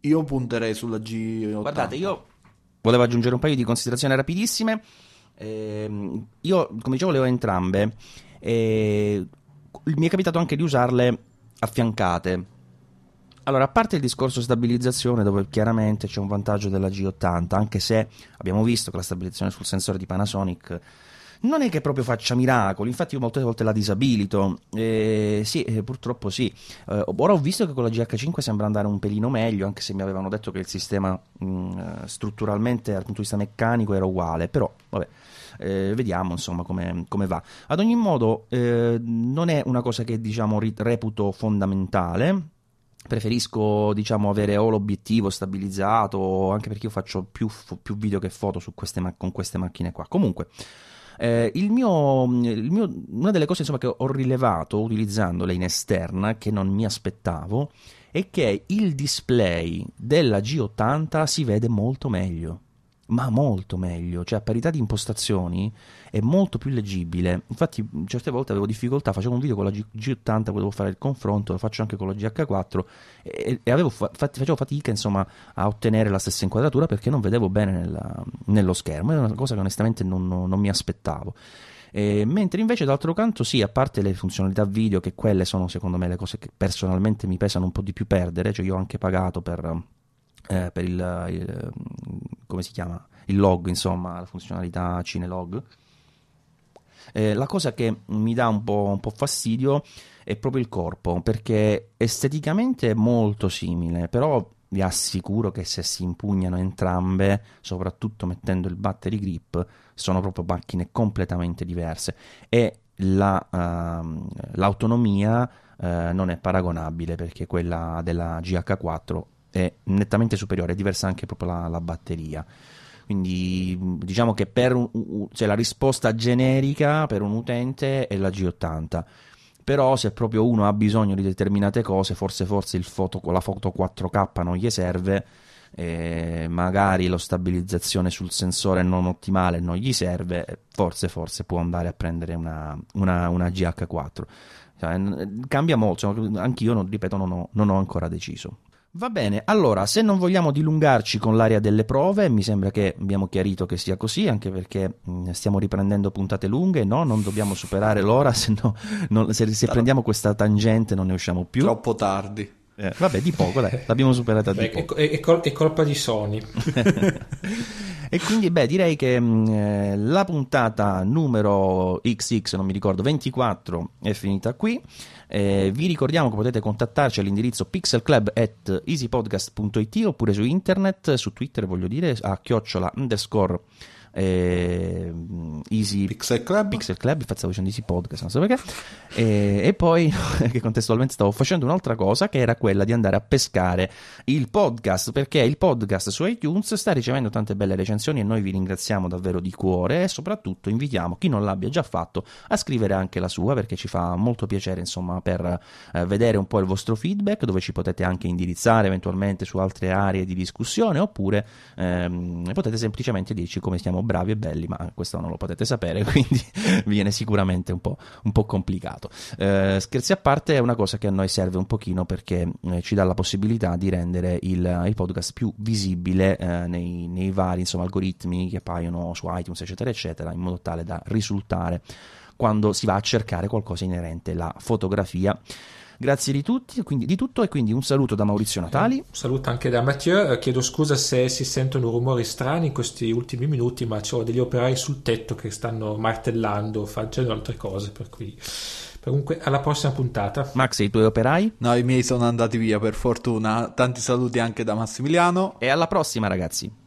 io punterei sulla G80. Guardate, io volevo aggiungere un paio di considerazioni rapidissime. Io, come dicevo, le ho entrambe. Mi è capitato anche di usarle affiancate. Allora, a parte il discorso stabilizzazione, dove chiaramente c'è un vantaggio della G80, anche se abbiamo visto che la stabilizzazione sul sensore di Panasonic non è che proprio faccia miracoli, infatti io molte volte la disabilito, purtroppo sì. Ora ho visto che con la GH5 sembra andare un pelino meglio, anche se mi avevano detto che il sistema strutturalmente dal punto di vista meccanico era uguale, però vabbè. Vediamo insomma come va. Ad ogni modo non è una cosa che diciamo reputo fondamentale. Preferisco diciamo avere o l'obiettivo stabilizzato, anche perché io faccio più video che foto su con queste macchine qua. Comunque una delle cose insomma che ho rilevato utilizzandole in esterna, che non mi aspettavo, è che il display della G80 si vede molto meglio, ma molto meglio, cioè a parità di impostazioni è molto più leggibile. Infatti certe volte avevo difficoltà, facevo un video con la G80, volevo fare il confronto, lo faccio anche con la GH4 e facevo fatica insomma a ottenere la stessa inquadratura, perché non vedevo bene nello schermo. È una cosa che onestamente non mi aspettavo. Mentre invece d'altro canto sì, a parte le funzionalità video, che quelle sono secondo me le cose che personalmente mi pesano un po' di più perdere, cioè io ho anche pagato per il come si chiama? Il log, insomma, la funzionalità CineLog. La cosa che mi dà un po' fastidio è proprio il corpo, perché esteticamente è molto simile, però vi assicuro che se si impugnano entrambe, soprattutto mettendo il battery grip, sono proprio macchine completamente diverse, e l'autonomia non è paragonabile, perché quella della GH4 è nettamente superiore, è diversa anche proprio la batteria. Quindi diciamo che la risposta generica per un utente è la G80, però se proprio uno ha bisogno di determinate cose, forse la foto 4K non gli serve, magari la stabilizzazione sul sensore non ottimale non gli serve, forse può andare a prendere una GH4. Cioè, cambia molto, anch'io non ho ancora deciso. Va bene, allora, se non vogliamo dilungarci con l'area delle prove, mi sembra che abbiamo chiarito che sia così, anche perché stiamo riprendendo puntate lunghe, no? Non dobbiamo superare l'ora, se prendiamo questa tangente non ne usciamo più. Troppo tardi. Vabbè, di poco, dai, l'abbiamo superata di poco. È colpa di Sony. E quindi direi che la puntata numero XX, non mi ricordo, 24 è finita qui. Vi ricordiamo che potete contattarci all'indirizzo pixelclub@easypodcast.it, oppure su internet, su Twitter a @ Easy Pixel Club, infatti stavo dicendo Easy Podcast, non so perché, e poi che contestualmente stavo facendo un'altra cosa, che era quella di andare a pescare il podcast, perché il podcast su iTunes sta ricevendo tante belle recensioni e noi vi ringraziamo davvero di cuore, e soprattutto invitiamo chi non l'abbia già fatto a scrivere anche la sua, perché ci fa molto piacere, insomma, per vedere un po' il vostro feedback, dove ci potete anche indirizzare eventualmente su altre aree di discussione, oppure potete semplicemente dirci come stiamo bravi e belli, ma questo non lo potete sapere, quindi viene sicuramente un po' complicato. Scherzi a parte, è una cosa che a noi serve un pochino, perché ci dà la possibilità di rendere il podcast più visibile nei vari, insomma, algoritmi che appaiono su iTunes, eccetera eccetera, in modo tale da risultare quando si va a cercare qualcosa inerente alla fotografia. Grazie di tutto, e quindi un saluto da Maurizio Natali. Un saluto anche da Mathieu. Chiedo scusa se si sentono rumori strani in questi ultimi minuti, ma c'ho degli operai sul tetto che stanno martellando, facendo altre cose, per cui comunque alla prossima puntata. Max, e i tuoi operai? No, i miei sono andati via, per fortuna. Tanti saluti anche da Massimiliano, e alla prossima, ragazzi.